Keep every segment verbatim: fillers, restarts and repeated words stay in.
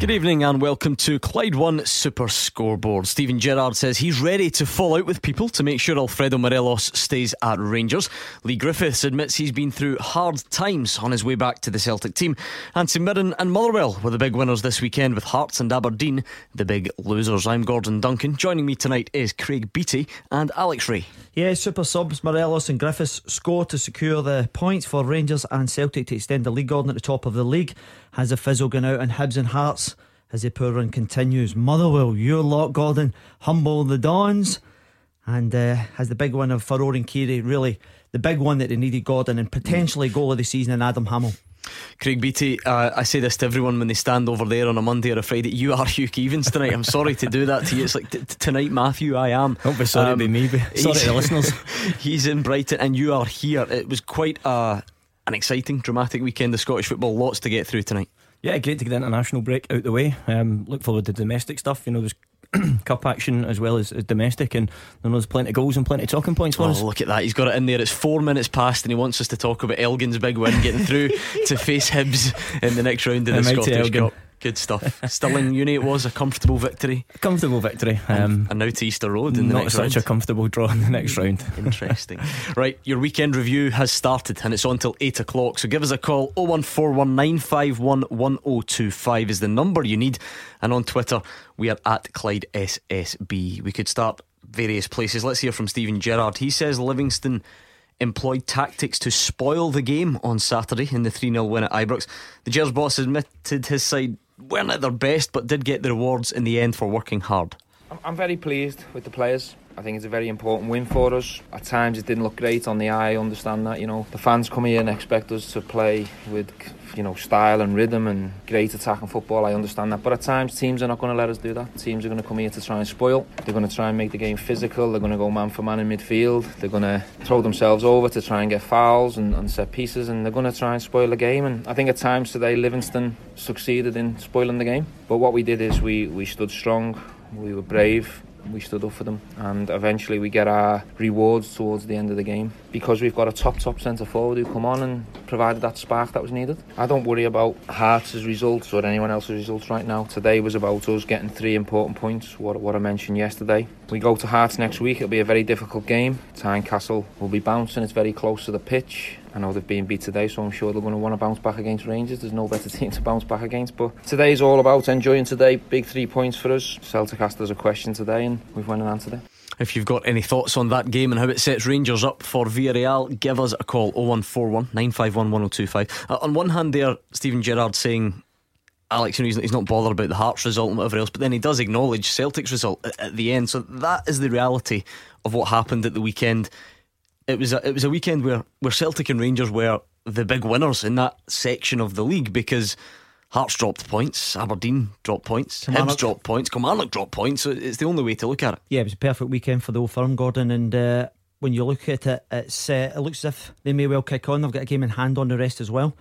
Good evening and welcome to Clyde One Super Scoreboard. Steven Gerrard says he's ready to fall out with people to make sure Alfredo Morelos stays at Rangers. Lee Griffiths admits he's been through hard times on his way back to the Celtic team. And St Mirren and Motherwell were the big winners this weekend, with Hearts and Aberdeen the big losers. I'm Gordon Duncan. Joining me tonight is Craig Beattie and Alex Ray. Yeah, super subs Morelos and Griffiths score to secure the points for Rangers and Celtic to extend the league. Gordon at the top of the league. Has the fizzle gone out in Hibs and Hearts as the poor run continues? Motherwell, your lot, Gordon, humble the Dons. And uh, has the big one of Farrow and Keary, really the big one that they needed, Gordon, and potentially goal of the season in Adam Hamill. Craig Beattie, uh, I say this to everyone when they stand over there on a Monday or a Friday. You are Hugh Evans tonight. I'm sorry to do that to you. It's like t- tonight, Matthew, I am. Don't be sorry um, to me, but sorry to the listeners. He's in Brighton and you are here. It was quite a... an exciting, dramatic weekend of Scottish football. Lots to get through tonight. Yeah, great to get the international break out the way. Um, look forward to domestic stuff. You know, there's cup action as well as, as domestic, and you know, there's plenty of goals and plenty of talking points for oh, us. Look at that, he's got it in there. It's four minutes past and he wants us to talk about Elgin's big win, getting through to face Hibs in the next round of the Scottish Cup. Good stuff. Stirling Uni, it was a comfortable victory. A comfortable victory. Um, and now to Easter Road in the next round. Not such a comfortable draw in the next round. Interesting. Right, your weekend review has started and it's on till eight o'clock. So give us a call. oh one four one, nine five one, one oh two five is the number you need. And on Twitter, we are at Clyde S S B. We could start various places. Let's hear from Steven Gerrard. He says Livingston employed tactics to spoil the game on Saturday in the three nil win at Ibrox. The Gers boss admitted his side weren't at their best, but did get the rewards in the end for working hard. I'm very pleased with the players. I think it's a very important win for us. At times it didn't look great on the eye, I understand that. You know, the fans come here and expect us to play with, you know, style and rhythm and great attacking football, I understand that. But at times teams are not going to let us do that. Teams are going to come here to try and spoil. They're going to try and make the game physical. They're going to go man for man in midfield. They're going to throw themselves over to try and get fouls and, and set pieces, and they're going to try and spoil the game. And I think at times today Livingston succeeded in spoiling the game. But what we did is we, we stood strong, we were brave, we stood up for them, and eventually we get our rewards towards the end of the game because we've got a top top centre forward who come on and provided that spark that was needed. I don't worry about Hearts' results or anyone else's results right now. Today was about us getting three important points, what, what I mentioned yesterday. We go to Hearts next week. It'll be a very difficult game. Tynecastle will be bouncing. It's very close to the pitch. I know they've been beat today, so I'm sure they're going to want to bounce back against Rangers. There's no better team to bounce back against. But today's all about enjoying today. Big three points for us. Celtic asked us a question today and we've went and answered it. If you've got any thoughts on that game and how it sets Rangers up for Villarreal, give us a call. oh one four one, nine five one, one oh two five. uh, On one hand there, Steven Gerrard saying Alex, you know, he's not bothered about the Hearts result and whatever else, but then he does acknowledge Celtic's result at, at the end. So that is the reality of what happened at the weekend. It was a, it was a weekend where, where Celtic and Rangers were the big winners in that section of the league, because Hearts dropped points, Aberdeen dropped points, Hibs dropped points, Kilmarnock dropped points. So it's the only way to look at it. Yeah, it was a perfect weekend for the old firm, Gordon. And uh, when you look at it, it's, uh, it looks as if they may well kick on. They've got a game in hand on the rest as well.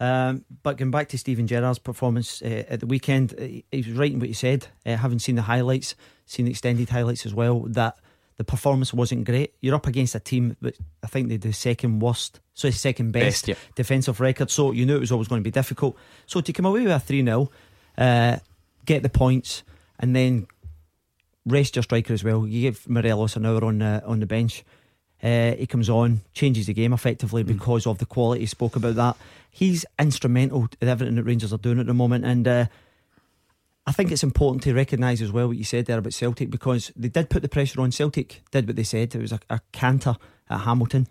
Um, but going back to Steven Gerrard's performance uh, at the weekend, he, he was right in what he said. uh, Having seen the highlights, seen the extended highlights as well, that the performance wasn't great. You're up against a team that I think they do second worst, so second best, best yeah. defensive record. So you knew it was always going to be difficult. So to come away with a three nil, uh, get the points, and then rest your striker as well. You give Morelos an hour on the, on the bench. Uh, he comes on, changes the game effectively because mm. of the quality. He spoke about that. He's instrumental in everything that Rangers are doing at the moment. And uh, I think it's important to recognise as well what you said there about Celtic, because they did put the pressure on. Celtic did what they said. It was a, a canter at Hamilton.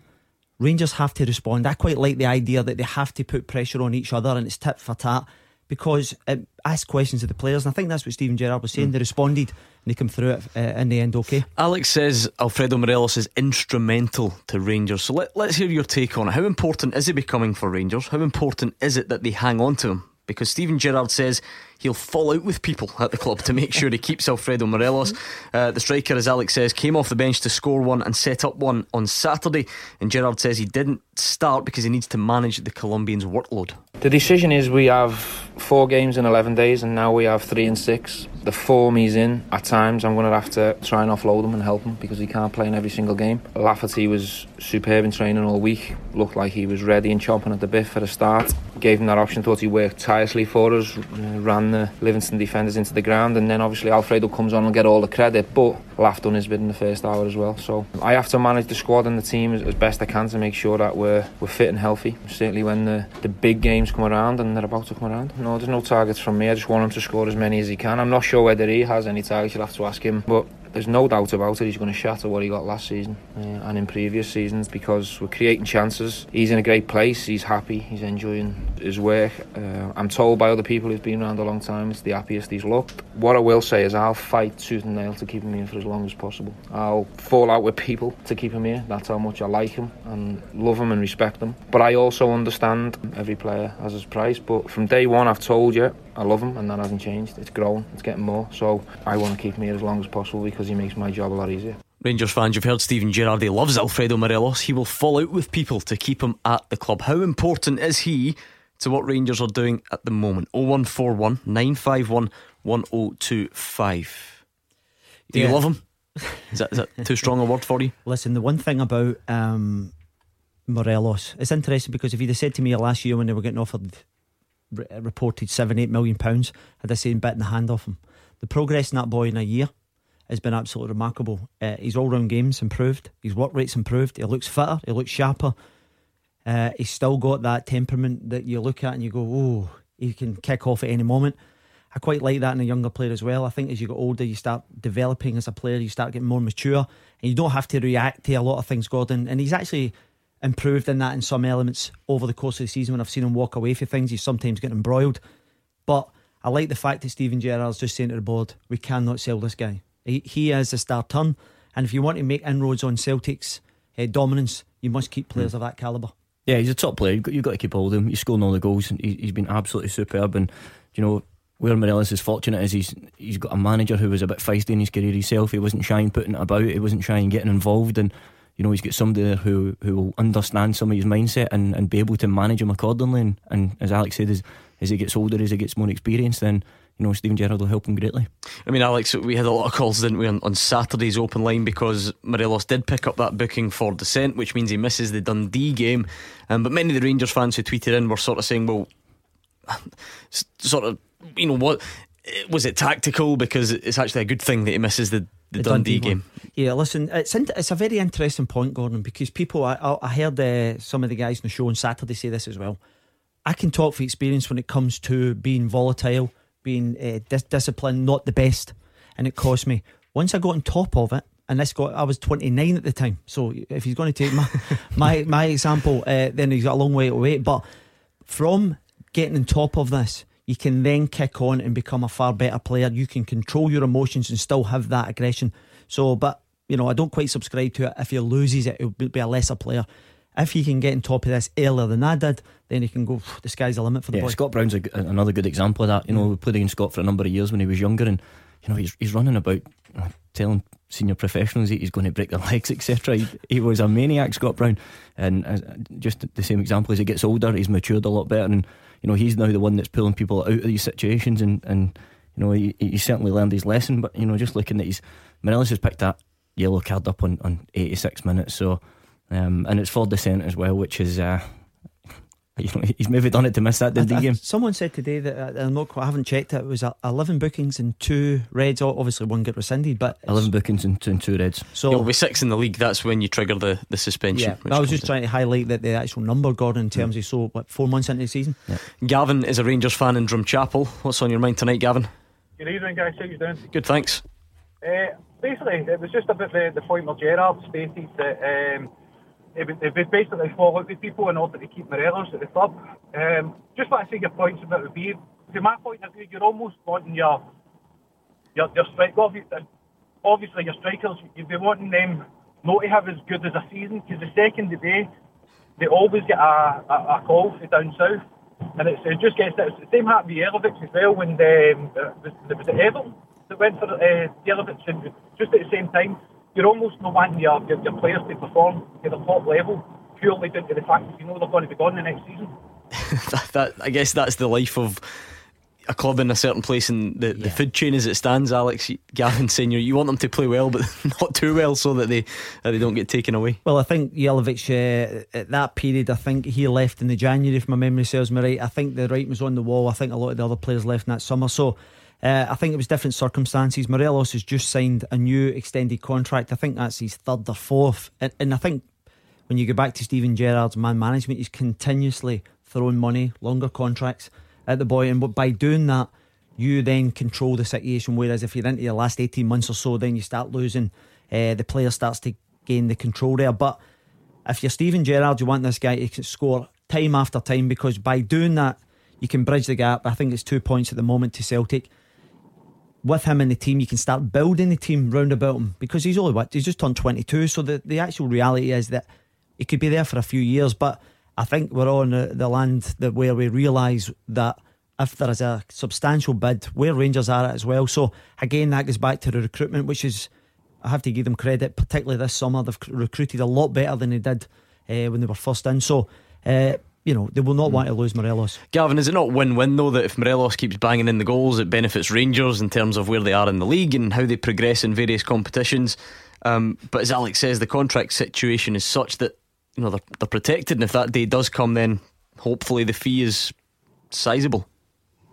Rangers have to respond. I quite like the idea that they have to put pressure on each other, and it's tit for tat, because it asks questions of the players, and I think that's what Steven Gerrard was saying. mm. They responded and they come through it uh, in the end okay. Alex says Alfredo Morelos is instrumental to Rangers. So let, let's hear your take on it. How important is he becoming for Rangers? How important is it that they hang on to him because Steven Gerrard says he'll fall out with people at the club to make sure he keeps Alfredo Morelos. Uh, the striker, as Alex says, came off the bench to score one and set up one on Saturday, and Gerrard says he didn't start because he needs to manage the Colombian's workload. The decision is we have four games in eleven days and now we have three and six. The form he's in, at times I'm going to have to try and offload him and help him because he can't play in every single game. Lafferty was superb in training all week, looked like he was ready and chomping at the bit for the start. Gave him that option, thought he worked tirelessly for us, ran the Livingston defenders into the ground, and then obviously Alfredo comes on and get all the credit, but Laf done his bit in the first hour as well. So I have to manage the squad and the team as, as best I can to make sure that we're we're fit and healthy, certainly when the, the big games come around, and they're about to come around. No, there's no targets from me. I just want him to score as many as he can. I'm not sure whether he has any targets, you'll have to ask him, but there's no doubt about it, he's going to shatter what he got last season uh, and in previous seasons, because we're creating chances. He's in a great place, he's happy, he's enjoying his work. uh, I'm told by other people who've been around a long time it's the happiest he's looked. What I will say is I'll fight tooth and nail to keep him in for as long as possible. I'll fall out with people to keep him here. That's how much I like him and love him and respect him, but I also understand every player has his price. But from day one I've told you I love him, and that hasn't changed. It's grown, it's getting more, so I want to keep him here as long as possible because he makes my job a lot easier. Rangers fans, you've heard Steven Gerrard, he loves Alfredo Morelos. He will fall out with people to keep him at the club. How important is he to what Rangers are doing at the moment? oh one four one, nine five one, one oh two five. Do yeah. you love him? Is that, is that too strong a word for you? Listen, the one thing about um, Morelos, it's interesting because if he'd have said to me last year when they were getting offered reported seven, eight million pounds, had I seen bit in the hand off him. The progress in that boy in a year has been absolutely remarkable. Uh, his all-round game's improved, his work rate's improved, he looks fitter, he looks sharper. Uh, he's still got that temperament that you look at and you go, oh, he can kick off at any moment. I quite like that in a younger player as well. I think as you get older you start developing as a player, you start getting more mature and you don't have to react to a lot of things, Gordon, and he's actually improved in that in some elements over the course of the season. When I've seen him walk away for things, he's sometimes getting embroiled, but I like the fact that Steven Gerrard's just saying to the board, we cannot sell this guy. He, he is a star turn, and if you want to make inroads on Celtic's uh, dominance, you must keep players mm. of that calibre. Yeah, he's a top player. You've got, you've got to keep hold of him. He's scoring all the goals, and he, he's been absolutely superb. And you know where Morelos is fortunate is he's he's got a manager who was a bit feisty in his career himself. He wasn't shy in putting it about. He wasn't shy in getting involved, and you know, he's got somebody there who, who will understand some of his mindset and, and be able to manage him accordingly. And, and as Alex said, as, as he gets older, as he gets more experience, then, you know, Steven Gerrard will help him greatly. I mean, Alex, we had a lot of calls, didn't we, on, on Saturday's open line because Morelos did pick up that booking for dissent, which means he misses the Dundee game. Um, but many of the Rangers fans who tweeted in were sort of saying, well, sort of, you know, what was it tactical? Because it's actually a good thing that he misses the The Dundee, Dundee game. Yeah, listen, it's in, it's a very interesting point, Gordon, because people, I, I, I heard uh, some of the guys on the show on Saturday say this as well. I can talk for experience when it comes to being volatile, being uh, dis- disciplined, not the best, and it cost me. Once I got on top of it, and this got, I was twenty-nine at the time, so if he's going to take my my, my example, uh, then he's got a long way to wait. But from getting on top of this, you can then kick on and become a far better player. You can control your emotions and still have that aggression. So, but, you know, I don't quite subscribe to it. If he loses it, it'll be a lesser player. If he can get on top of this earlier than I did, then he can go, the sky's the limit for the yeah, boy. Scott Brown's a, another good example of that. You know, we played against Scott for a number of years when he was younger, and, you know, he's, he's running about telling senior professionals he's going to break their legs, et cetera. He, he was a maniac, Scott Brown. And as, just the same example, as he gets older, he's matured a lot better, and you know, he's now the one that's pulling people out of these situations, and, and you know, he, he certainly learned his lesson. But, you know, just looking at his, Morelos has picked that yellow card up on, on eighty-six minutes, so, um, and it's for dissent as well, which is, uh, you know, he's maybe done it to miss that Dundee game. Someone said today that, I'm not quite, I haven't checked it, it was eleven bookings and two reds, obviously one got rescinded, but eleven bookings and two, and two reds. So it'll be six in the league, that's when you trigger the, the suspension. Yeah, I was just trying to highlight that the actual number, Gordon, in terms mm. of, so, what, four months into the season? Yeah. Gavin is a Rangers fan in Drumchapel. What's on your mind tonight, Gavin? Good evening, guys, how you doing? Good, thanks. Uh, basically, it was just about the, the point where Gerrard stated that um, It was, it was basically fall out with people in order to keep Morelos at the club. Um, just like I say, your points about the beard, to my point of view, you're almost wanting your your, your strike. Obviously, your strikers, you'd be wanting them not to have as good as a season, because the second day they always get a, a, a call for down south. and it's, it just gets it's the same happened with Jelovic as well when um, there was, was it Everton that went for uh, Jelovic, and just at the same time you're almost not wanting your, your, your players to perform to the top level purely due to the fact that you know they're going to be gone the next season. that, that, I guess that's the life of a club in a certain place in the, yeah. the food chain as it stands. Alex, Gavin saying you want them to play well but not too well so that they uh, they don't get taken away. Well, I think Jelovic uh, at that period, I think he left in the January if my memory serves me right. I think the writing was on the wall. I think a lot of the other players left in that summer, so uh, I think it was different circumstances. Morelos has just signed a new extended contract. I think that's his third or fourth, and, and I think when you go back to Steven Gerrard's man management, he's continuously throwing money, longer contracts at the boy, and by doing that you then control the situation, whereas if you're into the last eighteen months or so, then you start losing uh, the player starts to gain the control there. But if you're Steven Gerrard, you want this guy to score time after time, because by doing that you can bridge the gap. I think it's two points at the moment to Celtic. With him in the team, you can start building the team round about him, because he's only what he's just turned twenty-two, so the, the actual reality is that he could be there for a few years. But I think we're on the land that where we realise that if there is a substantial bid, where Rangers are at as well. So again, that goes back to the recruitment, which is, I have to give them credit, particularly this summer. They've recruited a lot better than they did uh, when they were first in. So uh, you know, they will not mm. want to lose Morelos. Gavin, is it not win-win though that if Morelos keeps banging in the goals, it benefits Rangers in terms of where they are in the league and how they progress in various competitions? um, But as Alex says, the contract situation is such that you know, they're, they're protected, and if that day does come, then hopefully the fee is sizeable.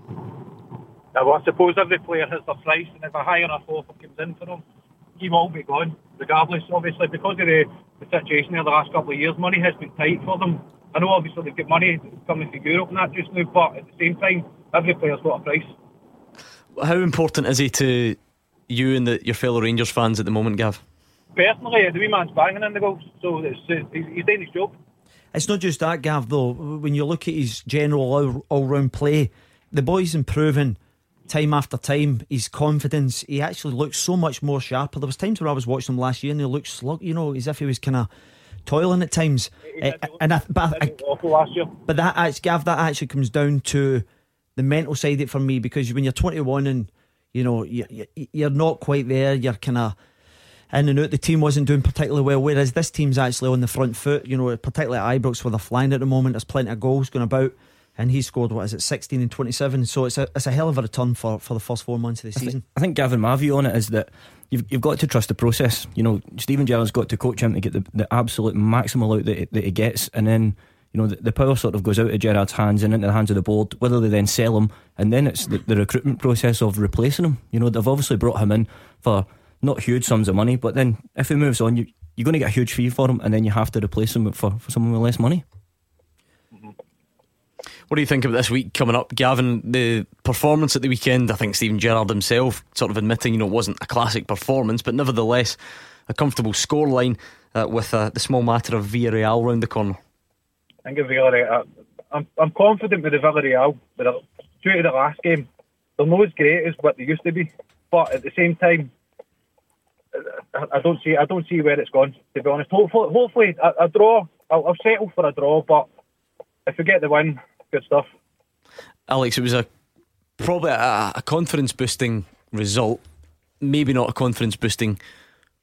Yeah, well, I suppose every player has their price, and if a higher offer comes in for them, he will be gone regardless. Obviously, because of the, the situation there the last couple of years, money has been tight for them. I know obviously they've got money coming to Europe and that just now, but at the same time every player's got a price. How important is he to you and the, your fellow Rangers fans at the moment, Gav? Personally, the wee man's banging in the goals, so it's, it's, he's doing his job. It's not just that, Gav, though. When you look at his general all-round play, the boy's improving time after time. His confidence, he actually looks so much more sharper. There was times where I was watching him last year and he looked slug, you know, as if he was kind of toiling at times. It, it uh, and I, but I, awful last year. But that, Gav, that actually comes down to the mental side of it for me, because when you're twenty-one and you know you're, you're not quite there, you're kind of in and out. The team wasn't doing particularly well, whereas this team's actually on the front foot, you know, particularly at Ibrox where they're flying at the moment. There's plenty of goals going about, and he scored, what is it, sixteen and twenty-seven, so it's a it's a hell of a return for, for the first four months of the I season. Think, I think, Gavin, my view on it is that you've you've got to trust the process. You know, Steven Gerrard's got to coach him to get the, the absolute maximal out that it, that he gets, and then you know the, the power sort of goes out of Gerrard's hands and into the hands of the board, whether they then sell him, and then it's the, the recruitment process of replacing him. You know, they've obviously brought him in for not huge sums of money, but then if he moves on, you, you're going to get a huge fee for him, and then you have to replace him for, for someone with less money. Mm-hmm. What do you think about this week coming up, Gavin? The performance at the weekend, I think Steven Gerrard himself sort of admitting, you know, it wasn't a classic performance, but nevertheless a comfortable scoreline uh, with uh, the small matter of Villarreal round the corner. I think Villarreal, I'm, I'm confident with the Villarreal, but due to the last game, they're not as great as what they used to be, but at the same time I don't see I don't see where it's gone, to be honest. Hopefully, hopefully a, a draw. I'll, I'll settle for a draw, but if we get the win, good stuff. Alex, it was a probably a, a confidence boosting result, maybe not a confidence boosting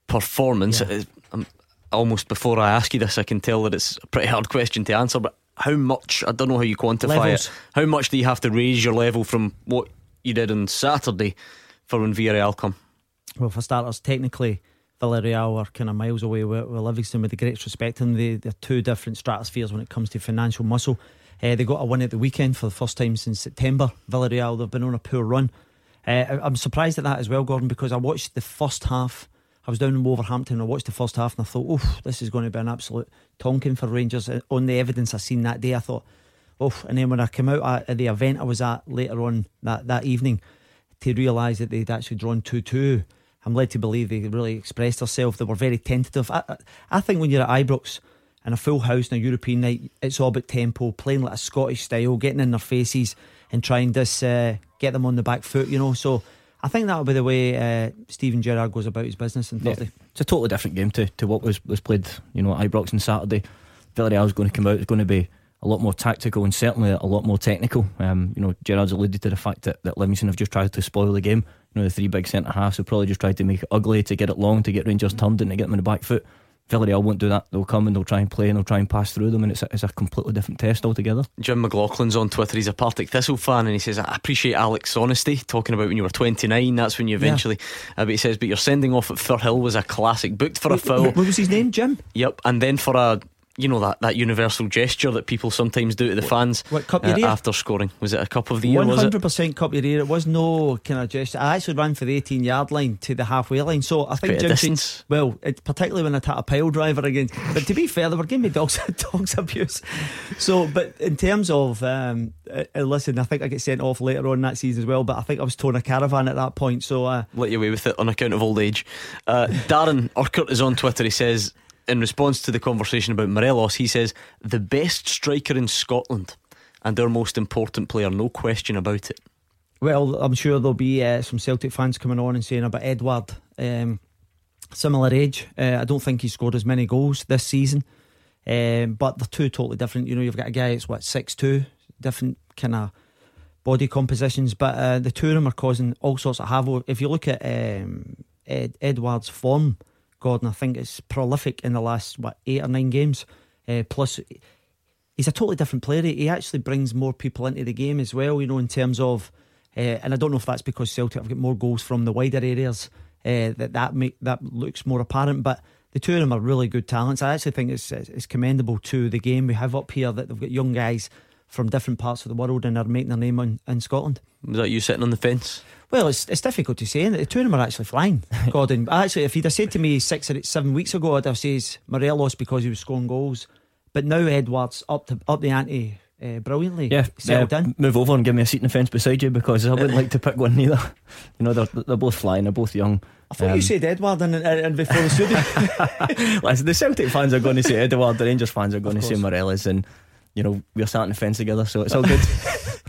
performance. Yeah. I'm, almost before I ask you this, I can tell that it's a pretty hard question to answer, but how much, I don't know how you quantify Levels. it, how much do you have to raise your level from what you did on Saturday for when Villarreal come? Well, for starters, technically Villarreal are kind of miles away with, with Livingston, with the greatest respect, and they, they're two different stratospheres when it comes to financial muscle. Uh, they got a win at the weekend for the first time since September. Villarreal, they've been on a poor run. uh, I'm surprised at that as well, Gordon, because I watched the first half. I was down in Wolverhampton, I watched the first half and I thought, oh, this is going to be an absolute tonking for Rangers. On the evidence I seen that day, I thought, oh. And then when I came out at the event I was at later on that, that evening to realise that they'd actually drawn two two, I'm led to believe they really expressed themselves. They were very tentative. I, I, I think when you're at Ibrox and a full house and a European night, it's all about tempo, playing like a Scottish style, getting in their faces and trying to uh, get them on the back foot, you know. So I think that'll be the way uh, Steven Gerrard goes about his business on Thursday. Yeah, it's a totally different game to, to what was, was played, you know, at Ibrox on Saturday. Villarreal's going to come out, it's going to be a lot more tactical and certainly a lot more technical. Um, you know, Gerrard's alluded to the fact that, that Livingston have just tried to spoil the game. You know, the three big centre-halves have probably just tried to make it ugly, to get it long, to get Rangers turned and to get them in the back foot. Villarreal won't do that. They'll come and they'll try and play and they'll try and pass through them, and it's a, it's a completely different test altogether. Jim McLaughlin's on Twitter. He's a Partick Thistle fan, and he says, I appreciate Alex's honesty, talking about when you were twenty-nine, that's when you eventually yeah. uh, but he says, but your sending off at Fir Hill was a classic, booked for a foul. What was his name, Jim? Yep. And then for a, you know, that, that universal gesture that people sometimes do to the fans. What, cup of uh, the year? After scoring. Was it a cup of the year? one hundred percent cup of the year. It was no kind of gesture. I actually ran for the eighteen yard line to the halfway line. So I think Jim distance. Well, it, particularly when I tat a pile driver again. But to be fair, they were giving me dogs, dogs abuse. So, but in terms of um, uh, listen, I think I get sent off later on that season as well, but I think I was towing a caravan at that point. So uh, let you away with it on account of old age. uh, Darren Urquhart is on Twitter. He says, in response to the conversation about Morelos, he says, the best striker in Scotland and our most important player, no question about it. Well, I'm sure there'll be uh, some Celtic fans coming on and saying about Edouard. Um, similar age. Uh, I don't think he scored as many goals this season, um, but they're two totally different. You know, you've got a guy that's what, six foot two, different kind of body compositions, but uh, the two of them are causing all sorts of havoc. If you look at um, Ed- Edouard's form, Gordon, I think it's prolific in the last what eight or nine games. Uh, plus, he's a totally different player. He actually brings more people into the game as well. You know, in terms of, uh, and I don't know if that's because Celtic have got more goals from the wider areas uh, that that make that looks more apparent. But the two of them are really good talents. I actually think it's it's commendable to the game we have up here that they've got young guys from different parts of the world and are making their name in, in Scotland. Was that you sitting on the fence? Well, it's it's difficult to say. The two of them are actually flying, Gordon. Actually, if he'd have said to me six or eight, seven weeks ago, I'd have said Morelos because he was scoring goals. But now Edouard's up to up the ante uh, brilliantly. Yeah, settled uh, in. Move over and give me a seat in the fence beside you, because I wouldn't like to pick one neither. You know, they're they're both flying. They're both young. I thought um, you said Edouard and, and before the studio. Listen, the Celtic fans are going to say Edouard. The Rangers fans are going to say Morelos, and you know, we're sat on the fence together, so it's all good.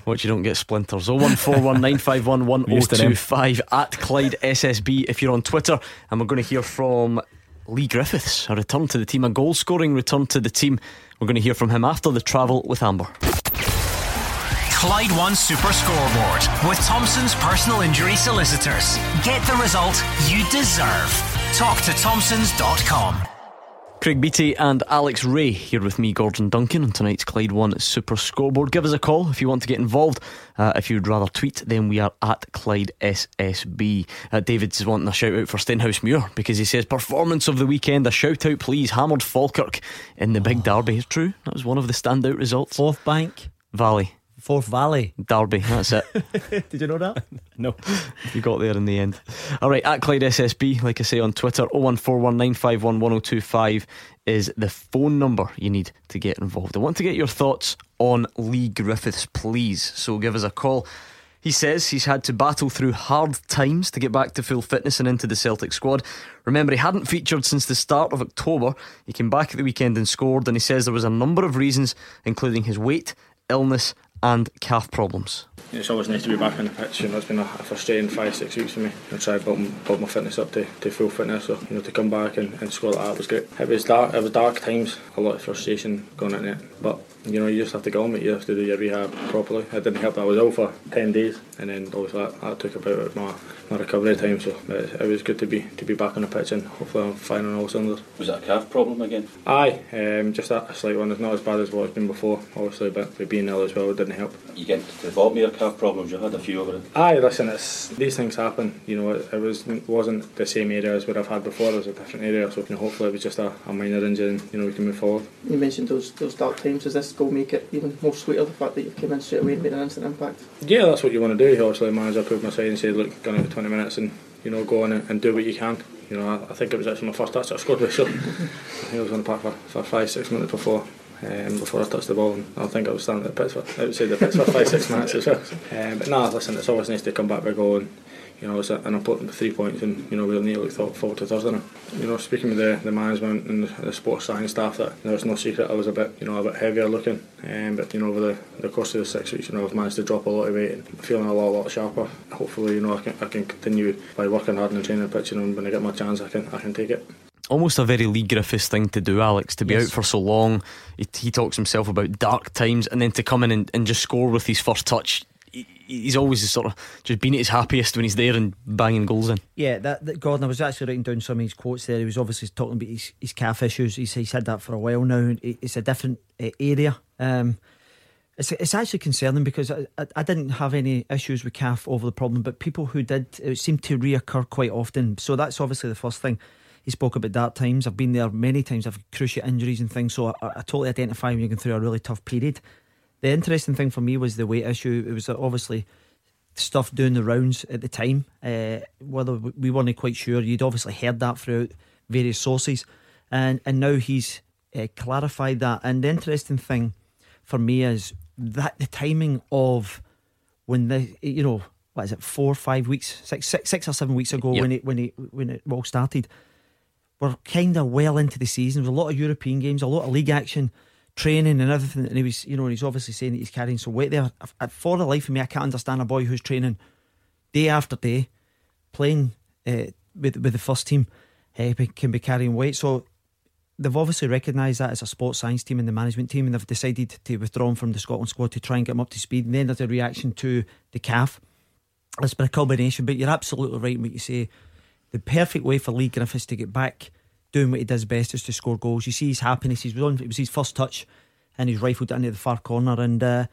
Watch you don't get splinters. oh one four one nine five one one oh two five at Clyde S S B if you're on Twitter. And we're going to hear from Lee Griffiths, a return to the team, a goal scoring return to the team. We're going to hear from him after the travel with Amber. Clyde One Super Scoreboard with Thompson's personal injury solicitors. Get the result you deserve. Talk to thompsons dot com. Craig Beattie and Alex Ray here with me, Gordon Duncan, on tonight's Clyde One Super Scoreboard. Give us a call if you want to get involved. Uh, if you'd rather tweet, then we are at Clyde S S B. Uh, David's wanting a shout out for Stenhousemuir because he says, performance of the weekend, a shout out please, hammered Falkirk in the big oh. derby. It's true, that was one of the standout results. Fourth Bank Valley Fourth Valley Derby, that's it. Did you know that? No. You got there in the end. Alright, at Clyde S S B, like I say on Twitter, oh one four one nine five one one oh two five is the phone number you need to get involved. I want to get your thoughts on Lee Griffiths, please, so give us a call. He says he's had to battle through hard times to get back to full fitness and into the Celtic squad. Remember, he hadn't featured since the start of October. He came back at the weekend and scored, and he says there was a number of reasons, including his weight, illness and calf problems. It's always nice to be back on the pitch. You know, it's been a frustrating five, six weeks for me. I try to build, build my fitness up to, to full fitness. So, you know, to come back and, and score like that was great. It was dark. It was dark times. A lot of frustration going into it. But you know, you just have to go on it. You have to do your rehab properly. It didn't help that I was ill for ten days, and then obviously that, that took about my my recovery time. So it, it was good to be to be back on the pitch, and hopefully I'm fine on all cylinders. Was that a calf problem again? Aye, um, just that a slight one. It's not as bad as what it's been before, obviously, but being ill as well, it didn't help. You get to the bottom of your calf problems, you had a few over it. Aye, listen, it's, these things happen. You know, it, it was, wasn't the same area as what I've had before. It was a different area, so you know, hopefully it was just a, a minor injury, and you know, we can move forward. You mentioned those those dark times. Does this goal make it even more sweeter, the fact that you've come in straight away and made an instant impact? Yeah, that's what you want to do. Obviously the manager pulled my side and said, look, gone over twenty minutes and you know, go on and, and do what you can. You know, I, I think it was actually my first touch that I scored with, so I think I was on the park for, for five, six minutes before Um, before I touched the ball, and I think I was standing at the pitch for, outside the pitch for five, six minutes as well. Um, but nah, listen, it's always nice to come back with a goal, and you know, it's an important three points, and you know, we'll need to look forward to Thursday now. You know, speaking with the, the management and the, the sports science staff, that you know, it's no secret I was a bit, you know, a bit heavier looking, um, but you know, over the, the course of the six weeks, you know, I've managed to drop a lot of weight and feeling a lot, lot sharper. Hopefully, you know, I can I can continue by working hard and training the pitch, and you know, when I get my chance, I can I can take it. almost a very Lee Griffiths thing to do, Alex, to be yes. out for so long. He, he talks himself about dark times, and then to come in and, and just score with his first touch. he, He's always sort of just been at his happiest when he's there and banging goals in. Yeah, that, that Gordon, I was actually writing down some of his quotes there. He was obviously talking about his, his calf issues. He's, he's had that for a while now. It's a different uh, area. um, It's it's actually concerning, because I, I, I didn't have any issues with calf over the problem, but people who did, it seemed to reoccur quite often. So that's obviously the first thing. He spoke about dark times. I've been there many times. I've had cruciate injuries and things. So I, I totally identify when you're going through a really tough period. The interesting thing for me was the weight issue. It was obviously stuff doing the rounds at the time. Uh, whether we weren't quite sure. You'd obviously heard that throughout various sources, and and now he's uh, clarified that. And the interesting thing for me is that the timing of when the, you know, what is it, four, five weeks, six, six, six or seven weeks ago, yep. when it when it when it all started. We're kind of well into the season. There's a lot of European games, a lot of league action, training and everything. And he was, you know, he's obviously saying that he's carrying some weight there. For the life of me, I can't understand a boy who's training day after day, playing uh, with with the first team, uh, can be carrying weight. So they've obviously recognised that as a sports science team and the management team, and they've decided to withdraw him from the Scotland squad to try and get him up to speed. And then there's a reaction to the calf. It's been a combination, but you're absolutely right in what you say. The perfect way for Lee Griffiths to get back doing what he does best is to score goals. You see his happiness. He was on, it was his first touch, and he's rifled it into the far corner. And uh,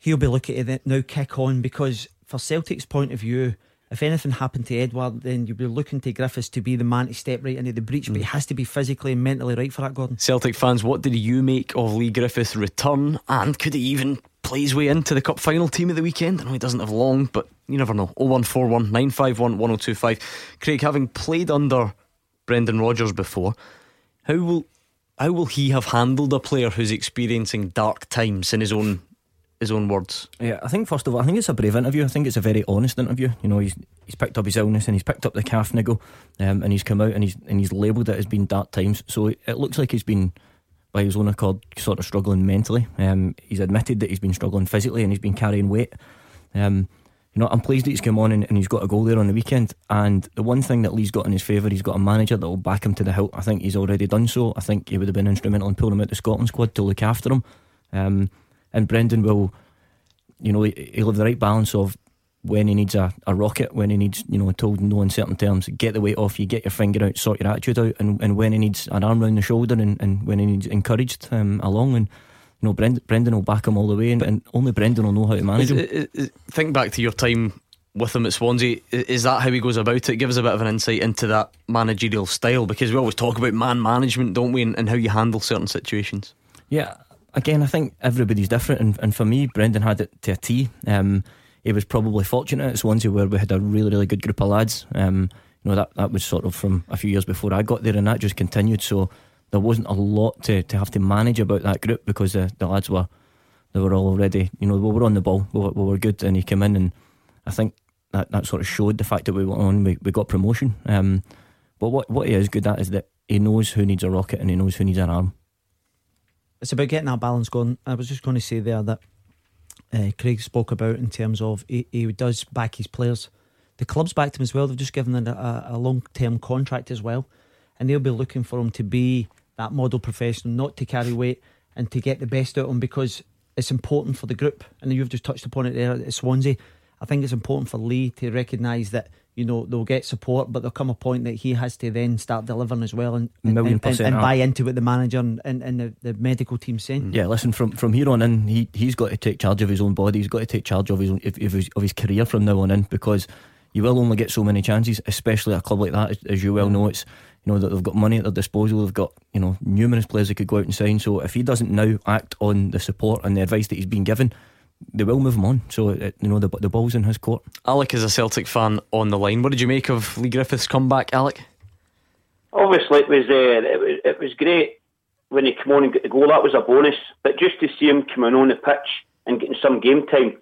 he'll be looking at it now, kick on, because for Celtic's point of view, if anything happened to Edouard, then you'd be looking to Griffiths to be the man to step right into the breach. But he has to be physically and mentally right for that, Gordon. Celtic fans, what did you make of Lee Griffiths' return? And could he even play his way into the cup final team of the weekend? I know he doesn't have long, but you never know. oh one four one nine five one one oh two five. Craig, having played under Brendan Rodgers before, How will how will he have handled a player who's experiencing dark times, in his own His own words? Yeah, I think first of all, I think it's a brave interview. I think it's a very honest interview. You know, he's he's picked up his illness and he's picked up the calf niggle, um, and he's come out and he's and he's labelled it as being dark times. So it looks like he's been, by his own accord, sort of struggling mentally. Um, he's admitted that he's been struggling physically and he's been carrying weight. Um, you know, I'm pleased that he's come on and, and he's got a goal there on the weekend. And the one thing that Lee's got in his favour, he's got a manager that will back him to the hilt. I think he's already done so. I think he would have been instrumental in pulling him out the Scotland squad to look after him. Um. And Brendan will, you know, he'll have the right balance of when he needs a, a rocket, when he needs, you know, told in no uncertain terms, get the weight off you, get your finger out, sort your attitude out, and, and when he needs an arm round the shoulder, and, and when he needs encouraged um, along. And, you know, Brendan, Brendan will back him all the way, and, and only Brendan will know how to manage him. Think back to your time with him at Swansea. Is that how he goes about it? Give us a bit of an insight into that managerial style, because we always talk about man management, don't we, and, and how you handle certain situations. Yeah. Again, I think everybody's different, and, and for me, Brendan had it to a T. Um, he was probably fortunate at Swansea, where we had a really, really good group of lads. Um, you know, that, that was sort of from a few years before I got there, and that just continued. So there wasn't a lot to, to have to manage about that group, because the, the lads were they were all already, you know, we were on the ball, we were, we were good, and he came in, and I think that, that sort of showed the fact that we went on, we, we got promotion. Um, but what what he is good at is that he knows who needs a rocket and he knows who needs an arm. It's about getting that balance going. I was just going to say there that uh, Craig spoke about in terms of he, he does back his players. The club's backed him as well. They've just given him a, a long-term contract as well, and they'll be looking for him to be that model professional, not to carry weight, and to get the best out of him, because it's important for the group. And you've just touched upon it there at Swansea. I think it's important for Lee to recognise that, you know, they'll get support, but there'll come a point that he has to then start delivering as well, and and, and, and, and buy into what the manager and, and, and the, the medical team's saying. Yeah, listen, from, from here on in, he, he's got to take charge of his own body. He's got to take charge of his own, of his, of his career from now on in, because you will only get so many chances, especially at a club like that. As, as you well know, it's, you know, that they've got money at their disposal. They've got, you know, numerous players that could go out and sign. So if he doesn't now act on the support and the advice that he's been given, they will move him on. So, you know, the, the ball's in his court. Alec is a Celtic fan on the line. What did you make of Lee Griffiths' comeback, Alec? Obviously, it was, uh, it was it was great when he came on and got the goal. That was a bonus. But just to see him coming on the pitch and getting some game time,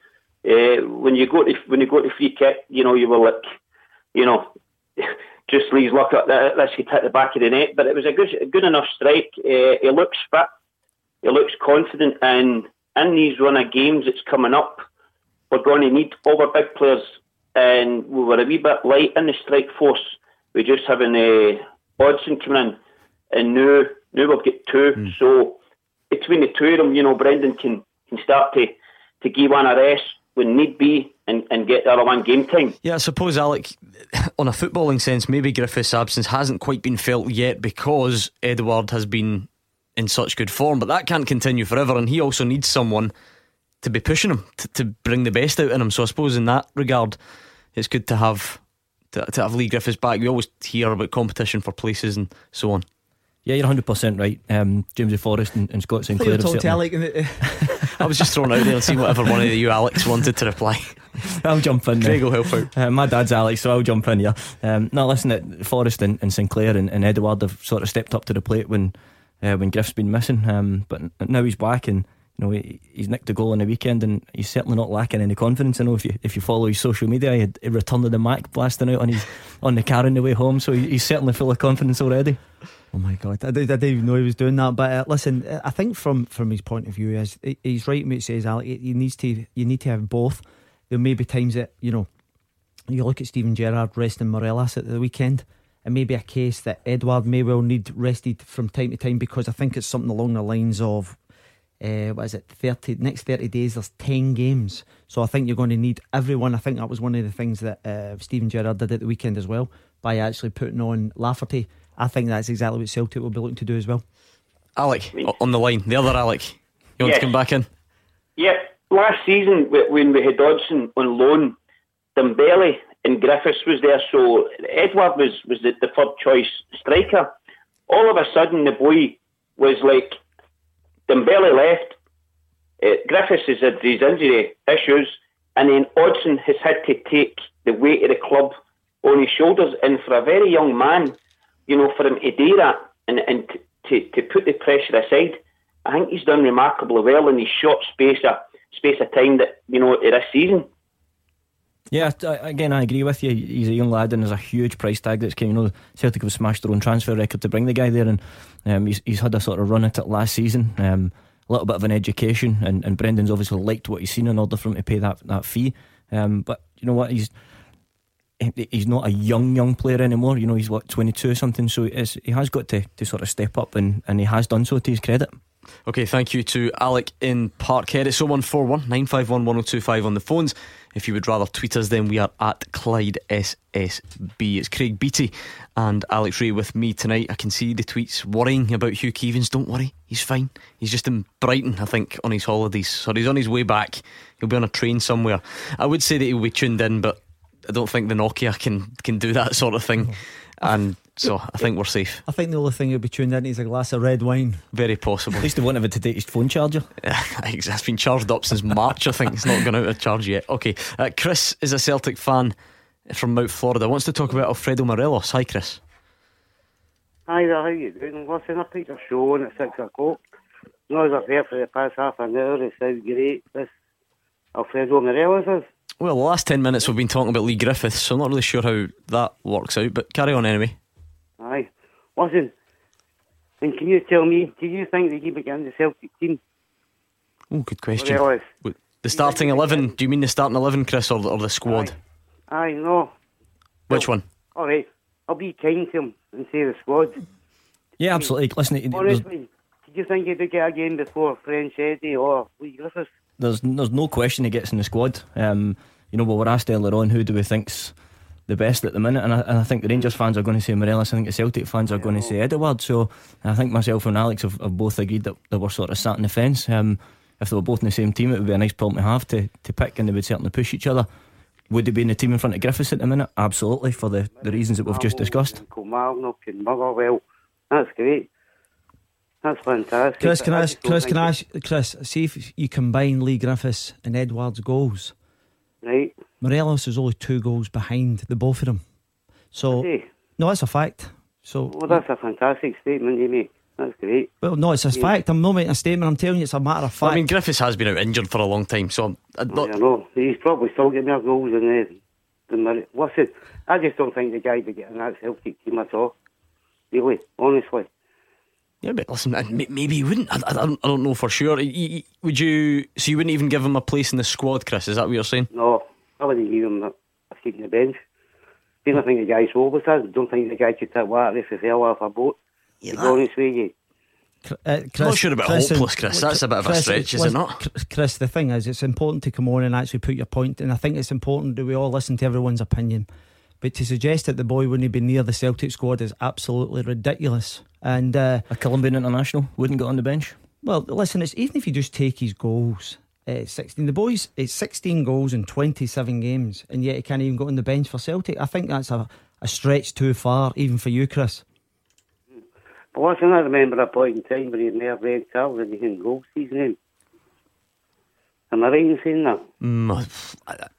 uh, when you go to when you go to free kick, you know, you were like, you know, just Lee's luck up that this could hit the back of the net. But it was a good, a good enough strike. Uh, he looks fit. He looks confident, and in these run of games that's coming up, we're going to need all our big players, and we were a wee bit light in the strike force. We just having a Odsonne coming in, and now, now we've got two. Mm. So between the two of them, you know, Brendan can, can start to, to give one a rest when need be and, and get the other one game time. Yeah, I suppose, Alec, on a footballing sense, maybe Griffiths' absence hasn't quite been felt yet because Edouard has been in such good form, but that can't continue forever, and he also needs someone to be pushing him, to, to bring the best out in him. So I suppose in that regard, it's good to have to, to have Lee Griffiths back. We always hear about competition for places and so on. Yeah, you're one hundred percent right. um, James Forrest and, and Scott Sinclair. I was just thrown out there and seeing whatever one of you Alex wanted to reply. I'll jump in. Craig will help out. Uh, my dad's Alex, so I'll jump in here. um, No, listen, Forrest and, and Sinclair and, and Edouard have sort of stepped up to the plate when uh, when Griff's been missing, um, but now he's back, and you know, he, he's nicked a goal on the weekend, and he's certainly not lacking any confidence. I know if you if you follow his social media, he, had, he returned to the Mac blasting out on his on the car on the way home, so he, he's certainly full of confidence already. Oh my God, I, did, I didn't even know he was doing that. But uh, listen, I think from, from his point of view, is he's right. Mate, says Alec, you needs to you need to have both. There may be times that, you know, you look at Steven Gerrard resting Morelos at the weekend. It may be a case that Edouard may well need rested from time to time, because I think it's something along the lines of uh, what is it? Thirty next thirty days. There's ten games, so I think you're going to need everyone. I think that was one of the things that uh, Steven Gerrard did at the weekend as well, by actually putting on Lafferty. I think that's exactly what Celtic will be looking to do as well. Alec, on the line, the other Alec, you want yes. to come back in? Yeah, last season when we had Odsonne on loan, Dembele and Griffiths was there, so Edouard was, was the, the third choice striker. All of a sudden the boy was like, Dembele left, uh, Griffiths has had these injury issues, and then Odsonne has had to take the weight of the club on his shoulders, and for a very young man, you know, for him to do that and, and to, to put the pressure aside, I think he's done remarkably well in the short space of, space of time that, you know, this season. Yeah, again, I agree with you. He's a young lad, and there's a huge price tag that's came. You know, Celtic have smashed their own transfer record to bring the guy there, and um, he's, he's had a sort of run at it last season. Um, a little bit of an education, and, and Brendan's obviously liked what he's seen in order for him to pay that, that fee. Um, but you know what, he's... He's not a young, young player anymore. You know, he's what, twenty-two or something. So it's, he has got to, to sort of step up, and, and he has done so, to his credit. Okay, thank you to Alec in Parkhead. It's oh one four one, nine five one, one oh two five on the phones. If you would rather tweet us, then we are at Clyde S S B. It's Craig Beattie and Alex Ray with me tonight. I can see the tweets worrying about Hugh Keevens. Don't worry, he's fine. He's just in Brighton, I think, on his holidays. So he's on his way back. He'll be on a train somewhere. I would say that he'll be tuned in, but I don't think the Nokia can, can do that sort of thing, and so I think we're safe. I think the only thing he'll be tuned in is a glass of red wine. Very possible. At least they won't have it to date his phone charger. It's been charged up since March. I think it's not gone out of charge yet. Okay, uh, Chris is a Celtic fan from Mount Florida, wants to talk about Alfredo Morelos. Hi Chris. Hi there, how are you doing? Listen, I picked your show on at six o'clock, and I was up here for the past half an hour. It sounds great, this Alfredo Morelos is. Well, the last ten minutes we've been talking about Lee Griffiths, so I'm not really sure how that works out, but carry on anyway. Aye. Listen, and can you tell me, do you think that he began the Celtic team? Oh, good question. The starting eleven, do you mean the starting eleven, Chris, or, or the squad? Aye, Aye no. Which well, one? Alright, I'll be kind to him and say the squad. Yeah, absolutely. Listen, honestly, did you think he'd get a game before French Eddie or Lee Griffiths? There's there's no question he gets in the squad. Um, you know, we were asked earlier on who do we think's the best at the minute, and I, and I think the Rangers fans are going to say Morelos. I think the Celtic fans are yeah. going to say Edouard. So I think myself and Alex have, have both agreed that they were sort of sat on the fence. Um, if they were both in the same team, it would be a nice problem to have to, to pick, and they would certainly push each other. Would they be in the team in front of Griffiths at the minute? Absolutely, for the, the reasons that we've just discussed. Well, that's great. That's fantastic. Chris, can I ask, Chris, can I ask, Chris, see if you combine Lee Griffiths and Edouard's goals. Right. Morelos is only two goals behind the both of them. So, no, that's a fact. So, well, that's a fantastic statement you make. That's great. Well, no, it's a yeah. fact. I'm not making a statement. I'm telling you, it's a matter of fact. I mean, Griffiths has been out injured for a long time, so I'm not... I know. He's probably still getting more goals than there. Than What's it? I just don't think the guy would get in that Celtic team at all. Really, honestly. Yeah, but listen, maybe he wouldn't. I, I, don't, I don't know for sure. He, he, would you? So you wouldn't even give him a place in the squad, Chris? Is that what you're saying? No, I wouldn't give him a seat in the bench. See, I think the guy's over that. I don't think the guy could take water if he fell off a boat. Yeah, to be honest with you. Uh, Chris, I'm not sure about Chris hopeless, Chris. That's a bit Chris, of a stretch, is it not? Chris, the thing is, it's important to come on and actually put your point, and I think it's important that we all listen to everyone's opinion. But to suggest that the boy wouldn't be near the Celtic squad is absolutely ridiculous. And uh, a Colombian international wouldn't get on the bench. Well, listen, it's even if you just take his goals, uh, sixteen. The boy's it's sixteen goals in twenty-seven games, and yet he can't even go on the bench for Celtic. I think that's a, a stretch too far, even for you, Chris. Well, I remember a point in time where he never read Calvin in goal season. Am I right in saying that? Mm,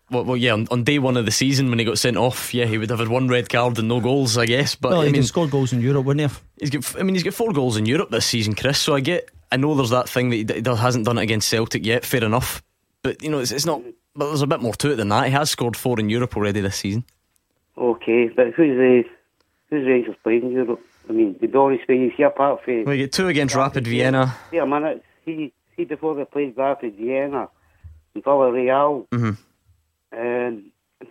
well, well, yeah, on, on day one of the season when he got sent off, yeah, he would have had one red card and no goals, I guess. But well, I he mean, scored goals in Europe, wouldn't he? He's got, I mean, he's got four goals in Europe this season, Chris. So I get, I know there's that thing that he, that he hasn't done it against Celtic yet. Fair enough, but you know, it's, it's not. But there's a bit more to it than that. He has scored four in Europe already this season. Okay, but who's the who's Rangers playing in Europe? I mean, the honest way you see apart from well, you get two against Rapid, Rapid Vienna. Yeah, man, see, see before they played Rapid Vienna and Villarreal, mm-hmm. um, and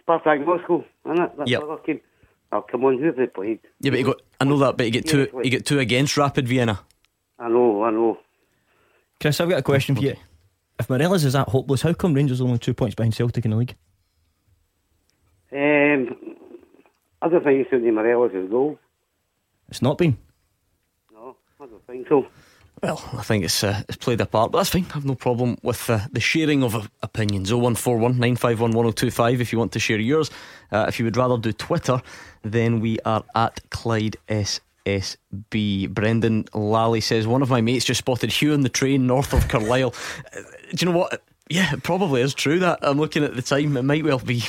Spartak Moscow, isn't it? That's yep. Other team. Oh, come on, who have they played? Yeah, but you got I know that, but you get two. You get two against Rapid Vienna. I know, I know. Chris, I've got a question for you. If Morelos is that hopeless, how come Rangers are only two points behind Celtic in the league? Um, I don't think it's only Morelos' goal. It's not been. No, I don't think so. Well, I think it's uh, it's played a part, but that's fine. I have no problem with uh, the sharing of uh, opinions. oh one four one nine five one one oh two five if you want to share yours. Uh, if you would rather do Twitter, then we are at Clyde S S B. Brendan Lally says, one of my mates just spotted Hugh on the train north of Carlisle. uh, do you know what? Yeah, it probably is true that I'm looking at the time. It might well be.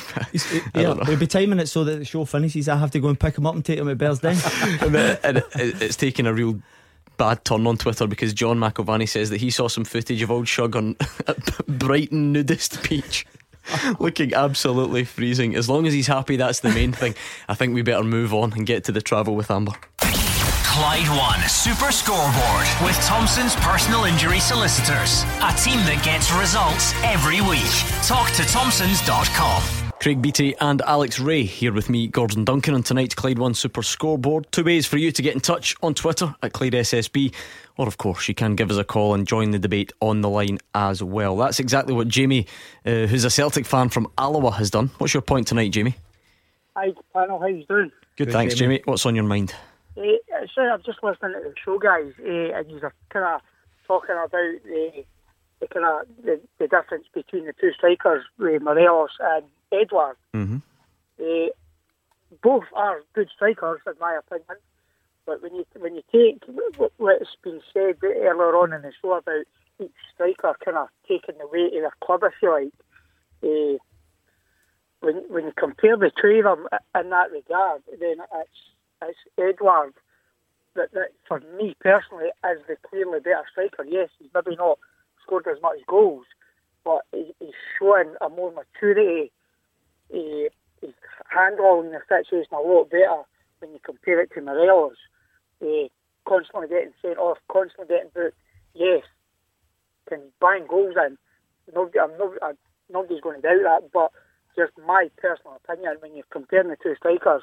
Yeah, we'll be timing it so that the show finishes. I have to go and pick him up and take him at Bears Den. And it, it's taken a real bad turn on Twitter because John McIlvany says that he saw some footage of old Shug on Brighton nudist beach, looking absolutely freezing. As long as he's happy, that's the main thing. I think we better move on and get to the travel with Amber. Clyde One Super Scoreboard with Thompson's Personal Injury Solicitors, a team that gets results every week. Talk to Thompsons dot com. Craig Beattie and Alex Ray here with me, Gordon Duncan, on tonight's Clyde One Super Scoreboard. Two ways for you to get in touch: on Twitter at Clyde S S B, or of course you can give us a call and join the debate on the line as well. That's exactly what Jamie, uh, who's a Celtic fan from Alloa, has done. What's your point tonight, Jamie? Hi panel, how you doing? Good, Good thanks Jamie. Jamie, what's on your mind? Uh, so I'm just listening to the show, guys, uh, and you're kind of talking about the, the kind of the, the difference between the two strikers, with Morelos and Edouard. Mm-hmm. Uh, both are good strikers, in my opinion. But when you when you take what's been said earlier on in the show about each striker kind of taking the weight of their club, if you like, uh, when when you compare the two of them in that regard, then it's It's Edouard that, that, for me personally, is the clearly better striker. Yes, he's maybe not scored as much goals, but he, he's showing a more maturity. He, he's handling the situation a lot better when you compare it to Morelos. He, constantly getting sent off, constantly getting booked. Yes, can bang goals in. Nobody, I'm not, I, nobody's going to doubt that, but just my personal opinion, when you're comparing the two strikers,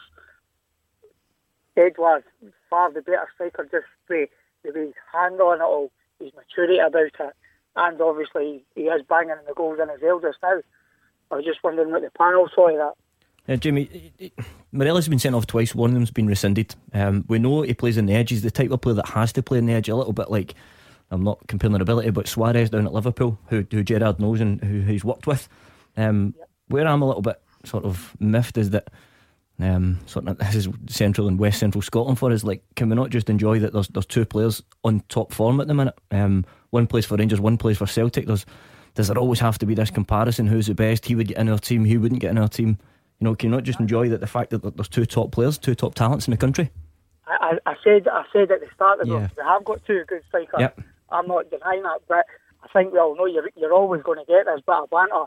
Edouard's far the better striker, just the, the way he's handling it all, his maturity about it, and obviously he is banging the goals in as well just now. I was just wondering what the panel saw of that. Yeah, Jimmy, Morelos has been sent off twice, one of them's been rescinded. Um, we know he plays on the edge, he's the type of player that has to play on the edge, a little bit like, I'm not comparing their ability, but Suarez down at Liverpool, who, who Gerrard knows and who he's worked with. Um, yep. Where I'm a little bit sort of miffed is that Um, sort of, this is central and west central Scotland for us. Like, can we not just enjoy that there's, there's two players on top form at the minute? Um, one plays for Rangers, one plays for Celtic. There's, does there always have to be this comparison? Who's the best? He would get in our team, he wouldn't get in our team. You know, can you not just enjoy that the fact that there's two top players, two top talents in the country? I, I, I said I said at the start that yeah. they have got two good strikers. Yep. I'm not denying that, but I think we all know you're, you're always going to get this bit of banter.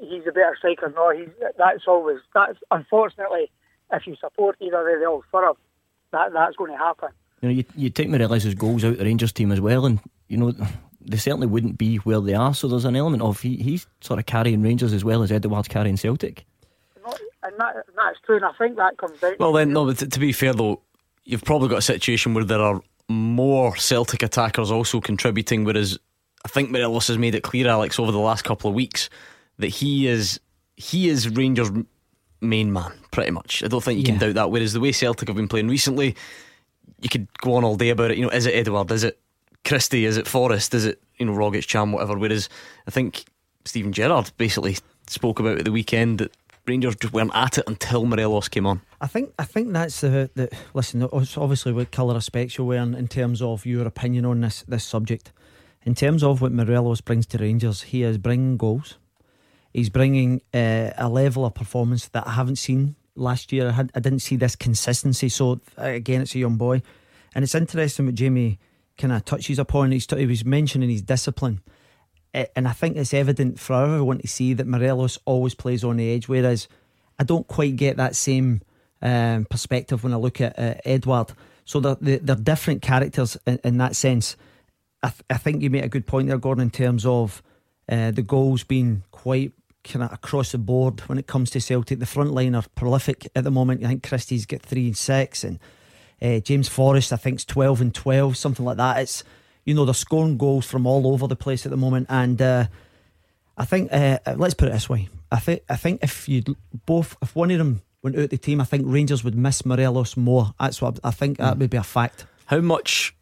He's a better striker. No, he's that's always that's unfortunately, if you support either of the old firm, that that's going to happen. You know, you you take Morelos' goals out the Rangers team as well, and you know they certainly wouldn't be where they are. So there's an element of he he's sort of carrying Rangers as well as Edouard's carrying Celtic. Not, and that and that's true, and I think that comes down. Well, then, no, but to be fair though, you've probably got a situation where there are more Celtic attackers also contributing, whereas I think Morelos has made it clear, Alex, over the last couple of weeks that he is he is Rangers' main man, pretty much. I don't think you yeah. can doubt that. Whereas the way Celtic have been playing recently, you could go on all day about it. You know, is it Edouard? Is it Christie? Is it Forrest? Is it, you know, Rogic, Cham, whatever? Whereas I think Steven Gerrard basically spoke about at the weekend that Rangers just weren't at it until Morelos came on. I think I think that's the, the listen. Obviously, what colour of specs you're wearing in terms of your opinion on this this subject. In terms of what Morelos brings to Rangers, he is bringing goals. He's bringing uh, a level of performance that I haven't seen last year. I, had, I didn't see this consistency. So again, it's a young boy, and it's interesting what Jamie kind of touches upon. He's t- he was mentioning his discipline. And I think it's evident for everyone to see that Morelos always plays on the edge, whereas I don't quite get that same um, perspective when I look at uh, Edouard. So they're, they're different characters in, in that sense. I, th- I think you made a good point there, Gordon, in terms of uh, the goals being quite kind of across the board when it comes to Celtic. The front line are prolific at the moment. I think Christie's got three and six, and uh, James Forrest I think's twelve and twelve, something like that. It's, you know, they're scoring goals from all over the place at the moment. And uh, I think, uh, let's put it this way, I think I think if you both, if one of them went out of the team, I think Rangers would miss Morelos more. That's what I, I think. That would be a fact. How much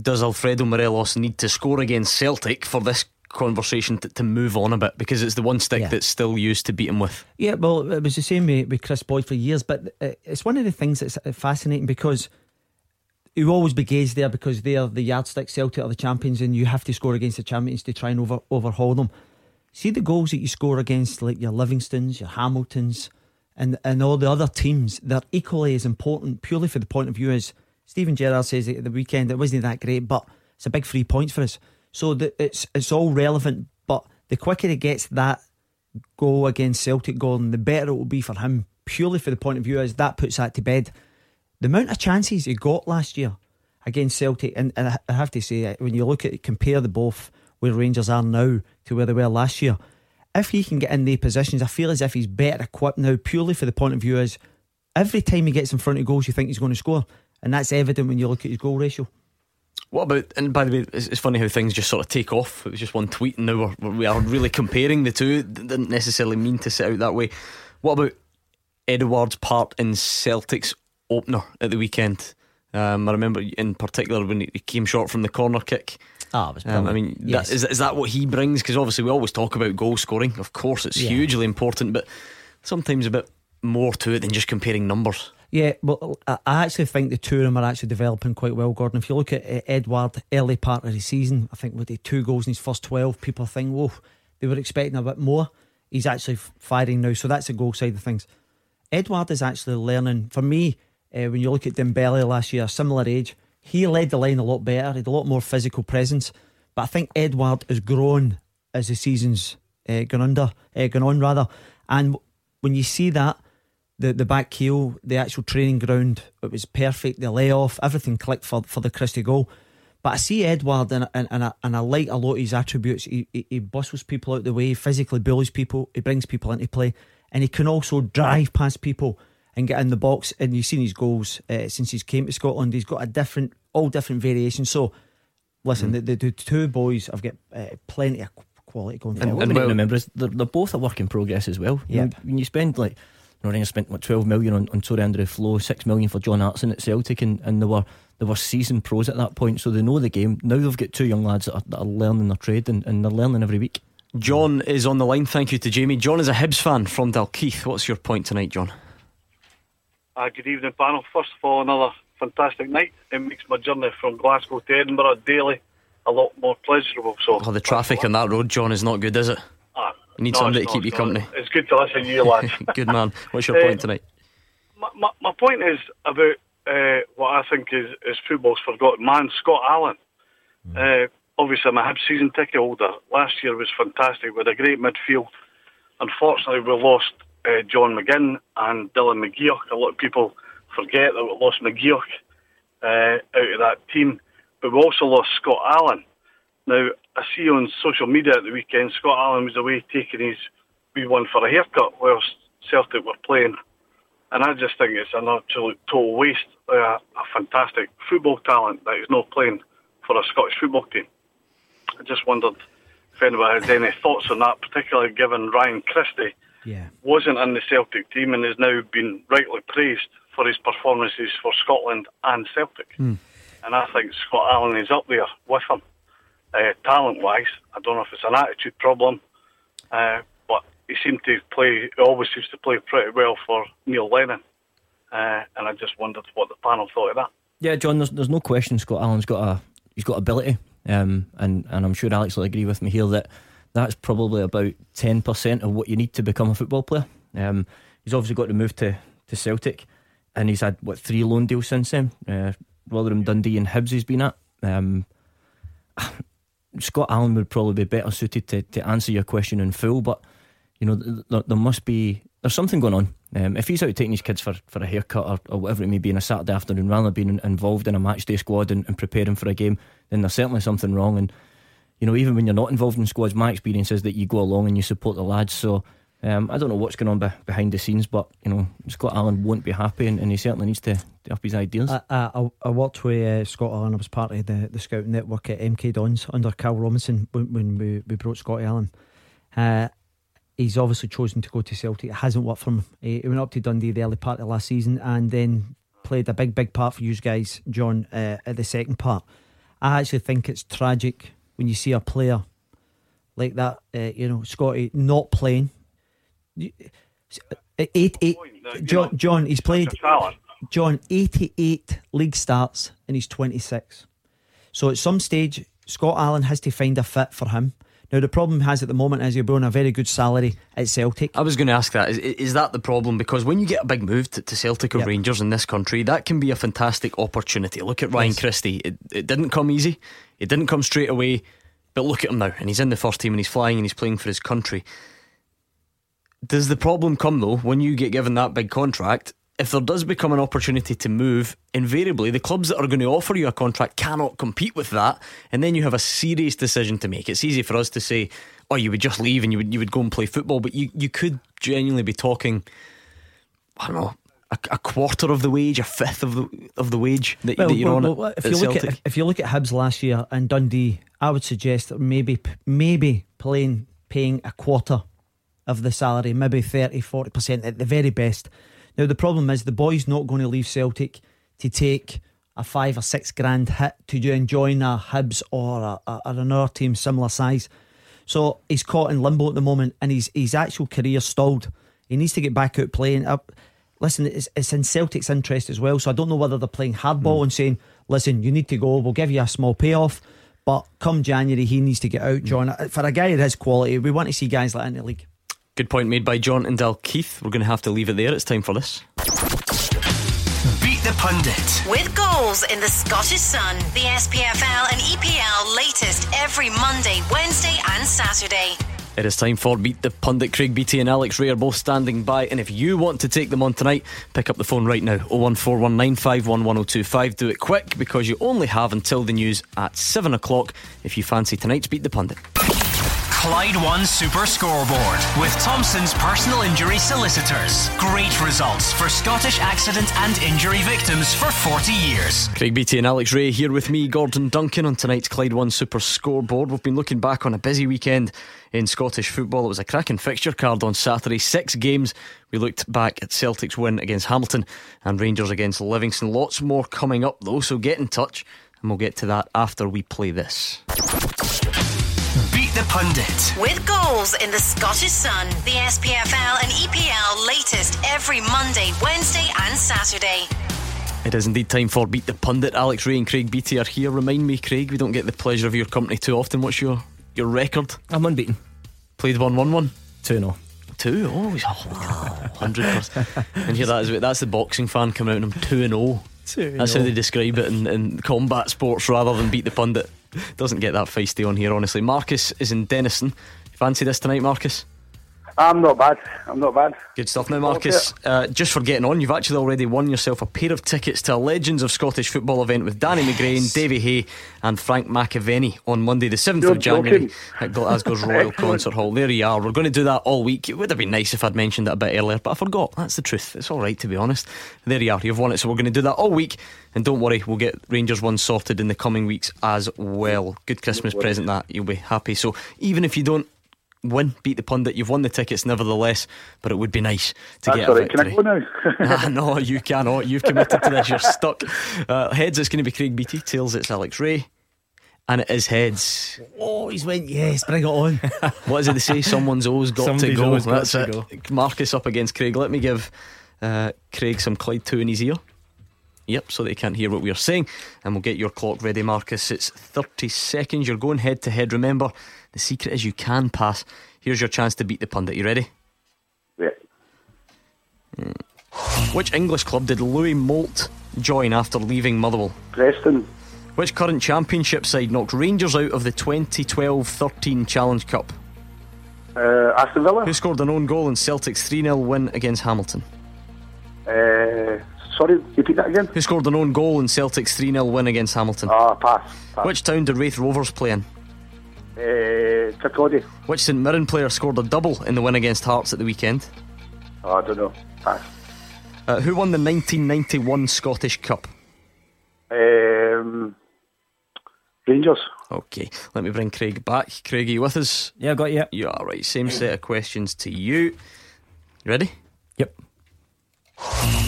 does Alfredo Morelos need to score against Celtic for this conversation to, to move on a bit? Because it's the one stick yeah. that's still used to beat him with. Yeah, well, it was the same with, with Chris Boyd for years. But it's one of the things that's fascinating, because you always be gauged there, because they're the yardstick. Celtic are the champions, and you have to score against the champions to try and over, overhaul them. See the goals that you score against, like your Livingstons, your Hamiltons, and, and all the other teams. They're equally as important, purely for the point of view as Steven Gerrard says at the weekend, it wasn't that great, but it's a big three points for us. So the, it's it's all relevant. But the quicker he gets that goal against Celtic, Gordon, the better it will be for him, purely for the point of view as that puts that to bed. The amount of chances he got last year against Celtic, and, and I have to say, when you look at it, compare the both where Rangers are now to where they were last year, if he can get in their positions, I feel as if he's better equipped now, purely for the point of view as every time he gets in front of goals, you think he's going to score, and that's evident when you look at his goal ratio. What about, and by the way, it's, it's funny how things just sort of take off. It was just one tweet, and now we're, we are really comparing the two. Didn't necessarily mean to sit out that way. What about Edouard's part in Celtic's opener at the weekend? um, I remember in particular when he came short from the corner kick. Ah, it was brilliant. um, I mean, yes. that, is, is that what he brings? Because obviously we always talk about goal scoring. Of course it's yeah. hugely important, but sometimes a bit more to it than just comparing numbers. Yeah, well, I actually think the two of them are actually developing quite well, Gordon. If you look at uh, Edouard early part of the season, I think with the two goals in his first twelve, people think, whoa, they were expecting a bit more. He's actually firing now, so that's the goal side of things. Edouard is actually learning. For me, Uh, when you look at Dembele last year, similar age, he led the line a lot better, had a lot more physical presence. But I think Edouard has grown as the season's uh, gone under, uh, gone on rather. And when you see that, the the back heel, the actual training ground, it was perfect. The layoff, everything clicked for for the Christie goal. But I see Edouard, and and and I, and I like a lot of his attributes. He, he he bustles people out the way, he physically bullies people, he brings people into play, and he can also drive past people and get in the box. And you've seen his goals uh, since he's came to Scotland. He's got a different, all different variations. So listen, mm. the, the, the two boys have got uh, plenty of quality going for. And what we need to remember is they're, they're both a work in progress as well. Yeah. When, when you spend like, you know, I spent like twelve million on, on Torre Andrew Flo, six million for John Artson at Celtic, and, and they were they were seasoned pros at that point, so they know the game. Now they've got two young lads that are, that are learning their trade, and, and they're learning every week. John is on the line. Thank you to Jamie. John is a Hibs fan from Dalkeith. What's your point tonight, John? Uh, good evening, panel. First of all, another fantastic night. It makes my journey from Glasgow to Edinburgh daily a lot more pleasurable. So, oh, the traffic on that road, John, is not good, is it? Uh, you need no, somebody to keep you company. It's good to listen to you, lads. Good man. What's your uh, point tonight? My, my, my point is about uh, what I think is, is football's forgotten man, Scott Allan. Mm. Uh, obviously, I'm a Hibs season ticket holder. Last year was fantastic with a great midfield. Unfortunately, we lost Uh, John McGinn and Dylan McGeoch. A lot of people forget that we lost McGeoch uh, out of that team, but we also lost Scott Allan. Now, I see on social media at the weekend Scott Allan was away taking his wee one for a haircut whilst Celtic were playing And I just think it's an absolute total waste. They're a fantastic football talent that is not playing for a Scottish football team. I just wondered if anybody has any thoughts on that, particularly given Ryan Christie yeah. wasn't in the Celtic team and has now been rightly praised for his performances for Scotland and Celtic. Mm. And I think Scott Allen is up there with him. Uh, talent-wise, I don't know if it's an attitude problem, uh, but he seemed to play, he always seems to play pretty well for Neil Lennon. Uh, and I just wondered what the panel thought of that. Yeah, John, there's, there's no question Scott Allen's got a, he's got ability. Um, and, and I'm sure Alex will agree with me here that that's probably about ten percent of what you need to become a football player. Um, he's obviously got to move to, to Celtic, and he's had, what, three loan deals since then? Uh, Rotherham, Dundee and Hibs he's been at. Um, Scott Allen would probably be better suited to, to answer your question in full, but you know, there, there must be, there's something going on. Um, if he's out taking his kids for, for a haircut or, or whatever it may be on a Saturday afternoon, rather than being involved in a match day squad and, and preparing for a game, then there's certainly something wrong. And you know, even when you're not involved in squads, my experience is that you go along and you support the lads. So um, I don't know what's going on be, behind the scenes, but you know, Scott Allen won't be happy, and, and he certainly needs to, to up his ideas. I, I, I worked with uh, Scott Allen. I was part of the, the scouting network at M K Dons under Cal Robinson when, when we, we brought Scott Allen. Uh, He's obviously chosen to go to Celtic. It hasn't worked for him. He went up to Dundee the early part of last season and then played a big, big part for you guys, John, uh, at the second part. I actually think it's tragic when you see a player like that, uh, you know, Scotty, not playing. Eight, eight, John, John, he's played John eighty-eight league starts and he's twenty-six. So at some stage, Scott Allen has to find a fit for him. Now the problem he has at the moment is you're on a very good salary at Celtic. I was going to ask that. Is, is that the problem? Because when you get a big move to, to Celtic or yep. Rangers in this country, that can be a fantastic opportunity. Look at Ryan yes. Christie. It, it didn't come easy. It didn't come straight away. But look at him now, and he's in the first team, and he's flying, and he's playing for his country. Does the problem come though when you get given that big contract? If there does become an opportunity to move, invariably the clubs that are going to offer you a contract cannot compete with that, and then you have a serious decision to make. It's easy for us to say, oh, you would just leave and you would you would go and play football, but you, you could genuinely be talking, I don't know, a, a quarter of the wage, a fifth of the of the wage that, well, that you're well, on well, at, if you at look Celtic. At, if you look at Hibs last year and Dundee, I would suggest that maybe maybe playing paying a quarter of the salary, maybe thirty to forty percent at the very best. Now the problem is the boy's not going to leave Celtic to take a five or six grand hit to enjoying a Hibs or, a, a, or another team similar size. So he's caught in limbo at the moment, and his his actual career stalled. He needs to get back out playing. Uh, listen, it's, it's in Celtic's interest as well. So I don't know whether they're playing hardball mm. and saying, "Listen, you need to go. We'll give you a small payoff, but come January he needs to get out." John, mm. for a guy of his quality, we want to see guys like that in the league. Good point made by John and Dalkeith. We're going to have to leave it there. It's time for this. Beat the Pundit. With goals in the Scottish Sun. The S P F L and E P L latest every Monday, Wednesday and Saturday. It is time for Beat the Pundit. Craig Beattie and Alex Ray are both standing by, and if you want to take them on tonight, pick up the phone right now. oh one four one nine five one one oh two five. Do it quick because you only have until the news at seven o'clock if you fancy tonight's Beat the Pundit. Clyde One Super Scoreboard with Thompson's personal injury solicitors. Great results for Scottish accident and injury victims for forty years. Craig Beattie and Alex Ray here with me, Gordon Duncan, on tonight's Clyde One Super Scoreboard. We've been looking back on a busy weekend in Scottish football. It was a cracking fixture card on Saturday. Six games. We looked back at Celtic's win against Hamilton and Rangers against Livingston. Lots more coming up though, so get in touch and we'll get to that after we play this. The Pundit with goals in the Scottish Sun, the S P F L and E P L latest every Monday, Wednesday and Saturday. It is indeed time for Beat the Pundit. Alex Ray and Craig Beattie are here. Remind me, Craig, we don't get the pleasure of your company too often. What's your, your record? I'm unbeaten. Played one one one? two nil. two? Oh, oh one hundred percent. And here that is, that's the boxing fan coming out and I'm two nil. That's how they describe it in, in combat sports rather than Beat the Pundit. Doesn't get that feisty on here, honestly. Marcus is in Denison. Fancy this tonight, Marcus? I'm not bad. I'm not bad. Good stuff. Now, Marcus, uh, just for getting on, you've actually already won yourself a pair of tickets to a Legends of Scottish Football event with Danny yes. McGrain, Davy Hay and Frank McAvenny on Monday the seventh You're of January joking. At Glasgow's Royal Concert Hall. There you are. We're going to do that all week. It would have been nice if I'd mentioned that a bit earlier, but I forgot. That's the truth. It's alright, to be honest. There you are. You've won it. So we're going to do that all week. And don't worry, we'll get Rangers one sorted in the coming weeks as well. Good Christmas present that. You'll be happy. So even if you don't win, beat the pundit, you've won the tickets nevertheless, but it would be nice to That's get a right. victory. Can I go now? ah, no, you cannot. You've committed to this. You're stuck. Uh, heads, it's going to be Craig Beattie. Tails, it's Alex Ray. And it is heads. Oh, he's went, yes, bring it on. What is it they say? Someone's always got Somebody's to go. Got That's to it. Go. Marcus up against Craig. Let me give uh, Craig some Clyde two in his ear. Yep, so they can't hear what we are saying. And we'll get your clock ready, Marcus. It's thirty seconds. You're going head to head. Remember, the secret is you can pass. Here's your chance to beat the pundit. You ready? Yeah. Mm. Which English club did Louis Moult join after leaving Motherwell? Preston. Which current championship side knocked Rangers out of the twenty twelve thirteen Challenge Cup? Uh, Aston Villa. Who scored an own goal in Celtic's three nil win against Hamilton? Uh... Sorry, repeat that again. Who scored an own goal in Celtic's three nil win against Hamilton? Ah, uh, pass, pass. Which town did Raith Rovers play in? Uh, Kirkcaldy. Which St Mirren player scored a double in the win against Hearts at the weekend? Oh, I don't know. Pass. Uh, who won the nineteen ninety-one Scottish Cup? Um, Rangers. Okay, let me bring Craig back. Craig, are you with us? Yeah, I got you. You are right. Same set of questions to you. You ready? Yep.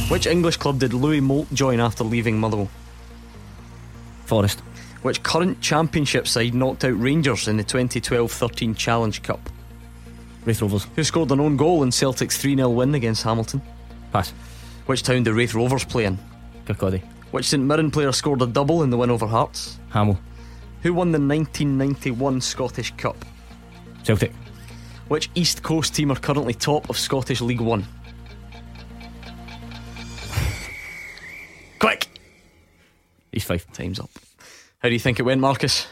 Which English club did Louis Moult join after leaving Motherwell? Forest. Which current championship side knocked out Rangers in the twenty twelve thirteen Challenge Cup? Raith Rovers. Who scored an own goal in Celtic's three nil win against Hamilton? Pass. Which town did Raith Rovers play in? Kirkcaldy. Which St Mirren player scored a double in the win over Hearts? Hamill. Who won the nineteen ninety-one Scottish Cup? Celtic. Which East Coast team are currently top of Scottish League One? Quick! He's five times up. How do you think it went, Marcus?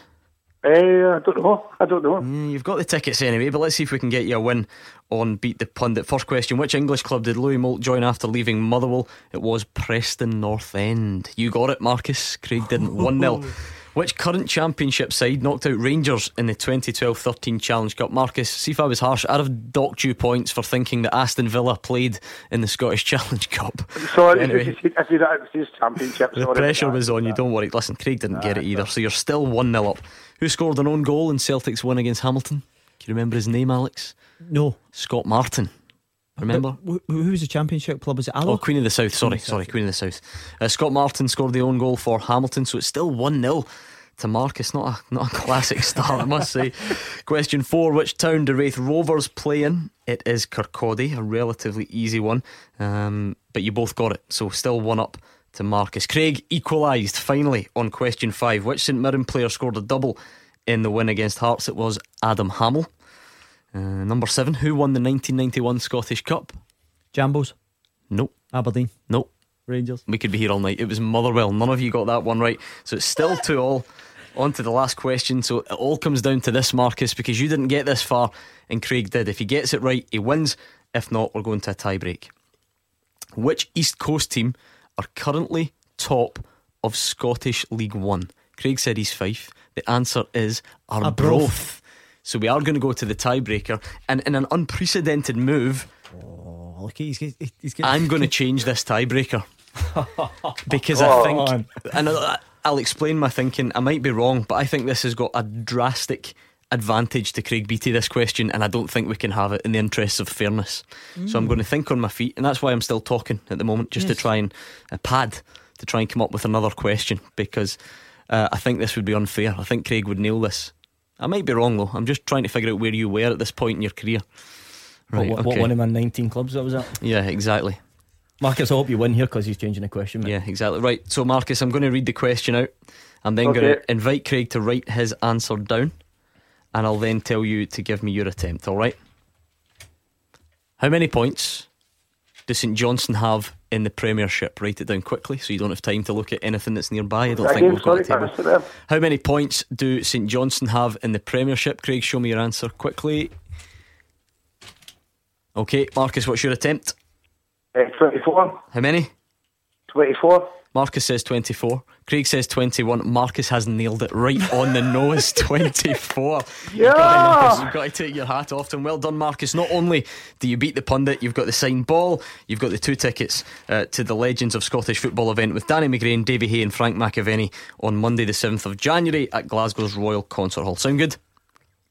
Uh, I don't know. I don't know. Mm, you've got the tickets anyway, but let's see if we can get you a win on Beat the Pundit. First question: which English club did Louis Moult join after leaving Motherwell? It was Preston North End. You got it, Marcus. Craig didn't. one nil. Which current championship side knocked out Rangers in the twenty twelve thirteen Challenge Cup? Marcus, see if I was harsh, I'd have docked you points for thinking that Aston Villa played in the Scottish Challenge Cup. Sorry, anyway, I see that it was championship. The sorry, pressure was on you, don't worry. Listen, Craig didn't nah, get it either, so you're still one nil up. Who scored an own goal in Celtic's win against Hamilton? Can you remember his name, Alex? No. Scott Martin. Remember? But who was the championship club? Was it Alloa? Oh, Queen of the South. Sorry, sorry, Queen of the South. Uh, Scott Martin scored the own goal for Hamilton, so it's still one nil to Marcus. Not a not a classic start, I must say. Question four: which town do Raith Rovers play in? It is Kirkcaldy, a relatively easy one, um, but you both got it, so still one up to Marcus. Craig equalised finally on question five. Which St Mirren player scored a double in the win against Hearts? It was Adam Hamill. Uh, number seven, who won the nineteen ninety-one Scottish Cup? Jambos. Nope. Aberdeen. Nope. Rangers. We could be here all night. It was Motherwell. None of you got that one right, so it's still two all. On to the last question. So it all comes down to this, Marcus, because you didn't get this far and Craig did. If he gets it right, he wins. If not, we're going to a tie break. Which East Coast team are currently top of Scottish League One? Craig said he's Fife. The answer is Arbroath. So we are going to go to the tiebreaker. And in an unprecedented move, oh, look, he's, he's, he's I'm going to change this tiebreaker because oh, I think on. And I'll explain my thinking. I might be wrong, but I think this has got a drastic advantage to Craig Beattie, this question, and I don't think we can have it in the interests of fairness. mm. So I'm going to think on my feet, and that's why I'm still talking at the moment, just yes. to try and uh, pad to try and come up with another question, because uh, I think this would be unfair. I think Craig would nail this. I might be wrong though. I'm just trying to figure out where you were at this point in your career. Right. What, what, okay. what one of my nineteen clubs that was at? Yeah, exactly. Marcus, I hope you win here because he's changing the question, mate. Yeah, exactly. Right. So, Marcus, I'm going to read the question out. I'm then okay. going to invite Craig to write his answer down, and I'll then tell you to give me your attempt. All right. How many points does St Johnstone have in the Premiership? Write it down quickly so you don't have time to look at anything that's nearby. I don't that think we've got a table. How many points do St Johnstone have in the Premiership? Craig, show me your answer quickly. Okay, Marcus, what's your attempt? Uh, twenty-four. How many? twenty-four. Marcus says twenty-four. Craig says twenty-one. Marcus has nailed it right on the nose. twenty-four. Yeah. You've got to, you've got to take your hat off to him. Well done, Marcus. Not only do you beat the pundit, you've got the signed ball, you've got the two tickets uh, to the Legends of Scottish Football event with Danny McGrain, Davy Hay and Frank McAvenny on Monday the seventh of January at Glasgow's Royal Concert Hall. Sound good?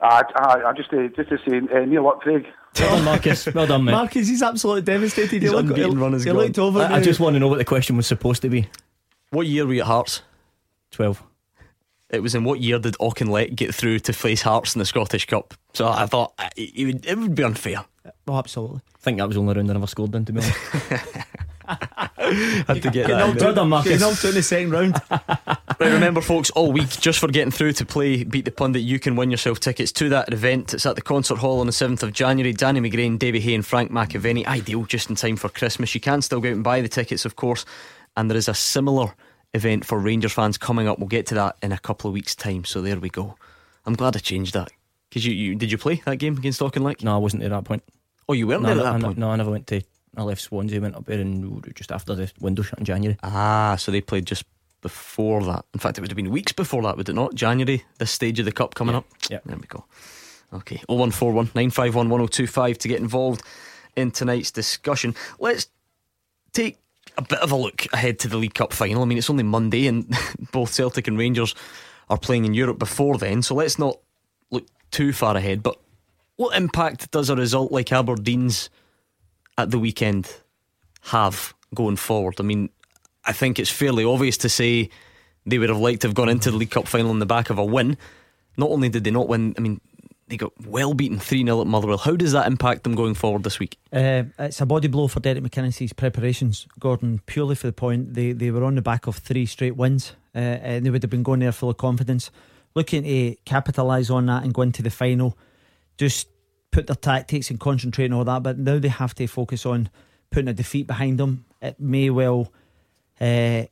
Uh, I just, uh, just to say uh, Neil up, Craig. Well done, Marcus. Well done, mate. Marcus, he's absolutely devastated. His unbeaten run is gone. He looked over. I, I just want to know what the question was supposed to be. What year were you at Hearts? twelve. It was in what year did Auchinleck get through to face Hearts in the Scottish Cup? So I thought it, it, would, it would be unfair. Oh, absolutely. I think that was the only round I never scored in, to be honest. Had to get that. Well done, Marcus. Getting knocked out in the second round. Right, remember folks, all week, just for getting through to play Beat the Pundit, you can win yourself tickets to that event. It's at the Concert Hall on the seventh of January. Danny McGrain, Davy Hay and Frank McAvenny. Ideal just in time for Christmas. You can still go out and buy the tickets, of course. And there is a similar event for Rangers fans coming up. We'll get to that in a couple of weeks' time. So there we go. I'm glad I changed that. Cause you, you did you play that game against Auchinleck? No, I wasn't there at that point. Oh, you weren't no, there at that I, point? No, I never went to I left Swansea, went up there and just after the window shut in January. Ah, so they played just before that. In fact, it would have been weeks before that, would it not? January, this stage of the cup coming yeah. up. Yeah, there we go. Okay, oh one four one nine five one one oh two five to get involved in tonight's discussion. Let's take a bit of a look ahead to the League Cup final. I mean, it's only Monday and both Celtic and Rangers are playing in Europe before then, so let's not look too far ahead. But what impact does a result like Aberdeen's at the weekend have going forward? I mean, I think it's fairly obvious to say they would have liked to have gone into the League Cup final on the back of a win. Not only did they not win, I mean, they got well beaten three nil at Motherwell. How does that impact them going forward this week? Uh, it's a body blow for Derek McInnes's preparations, Gordon, purely for the point they, they were on the back of three straight wins uh, and they would have been going there full of confidence, looking to capitalise on that and go into the final, just put their tactics and concentrate and all that. But now they have to focus on putting a defeat behind them. It may well uh,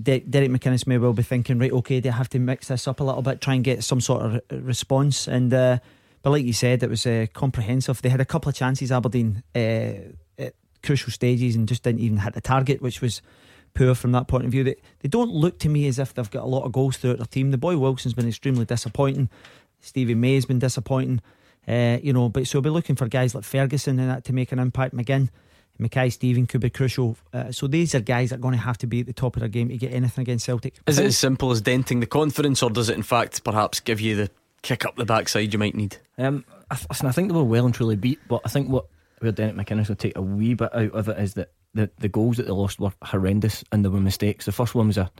De- Derek McInnes may well be thinking, right, okay, they have to mix this up a little bit, try and get some sort of re- response. And uh, but like you said, it was uh, comprehensive. They had a couple of chances, Aberdeen, uh, at crucial stages, and just didn't even hit the target, which was poor from that point of view. They, they don't look to me as if they've got a lot of goals throughout their team. The boy Wilson's been extremely disappointing. Stevie May's been disappointing. Uh, you know, but so we'll be looking for guys like Ferguson and that to make an impact. McGinn, Mackay Stephen could be crucial. Uh, so these are guys that are going to have to be at the top of their game to get anything against Celtic. Is it as simple as denting the confidence, or does it in fact perhaps give you the kick up the backside you might need? Um, I, th- listen, I think they were well and truly beat, but I think what where Derek McInnes will take a wee bit out of it is that the, the goals that they lost were horrendous and there were mistakes. The first one was a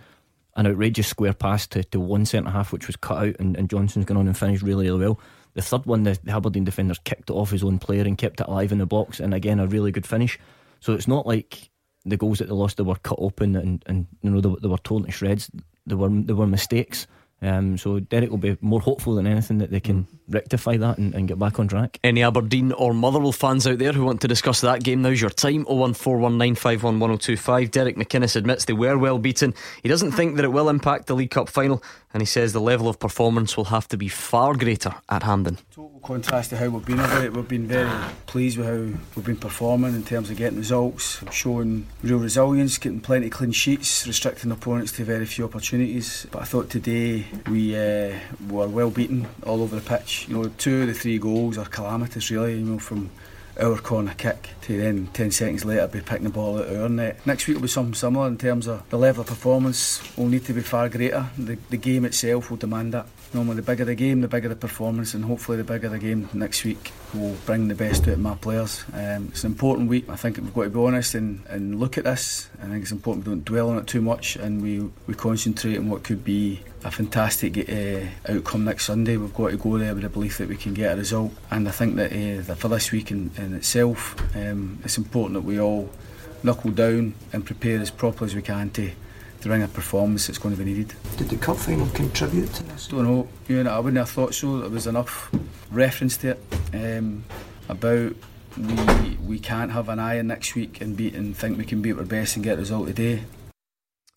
an outrageous square pass to, to one centre half, which was cut out, and, and Johnson's gone on and finished really, really well. The third one, the Aberdeen defenders kicked it off his own player and kept it alive in the box, and again a really good finish. So it's not like the goals that they lost, they were cut open and, and you know, they, they were torn to shreds. They were they were mistakes. Um, so Derek will be more hopeful than anything that they can mm. rectify that and, and get back on track. Any Aberdeen or Motherwell fans out there who want to discuss that game, now's your time. oh one four one nine five one one oh two five. Derek McInnes admits they were well beaten. He doesn't think that it will impact the League Cup final, and he says the level of performance will have to be far greater at Hampden. Total contrast to how we've been about it. We've been very pleased with how we've been performing in terms of getting results, showing real resilience, getting plenty of clean sheets, restricting opponents to very few opportunities. But I thought today we uh, were well beaten all over the pitch. You know, two of the three goals are calamitous, really. You know, from our corner kick to then ten seconds later be picking the ball out of our net. Next week will be something similar in terms of the level of performance will need to be far greater. The, the game itself will demand that. Normally the bigger the game, the bigger the performance, and hopefully the bigger the game next week will bring the best out of my players. Um, it's an important week. I think we've got to be honest and, and look at this. I think it's important we don't dwell on it too much, and we, we concentrate on what could be a fantastic uh, outcome next Sunday. We've got to go there with the belief that we can get a result, and I think that uh, for this week in, in itself um, it's important that we all knuckle down and prepare as properly as we can to to ring a performance that's going to be needed. Did the cup final contribute to this? I don't know, you know, I wouldn't have thought so. There was enough reference to it um, about we we can't have an eye in next week and beat and think we can be at our best and get a result today.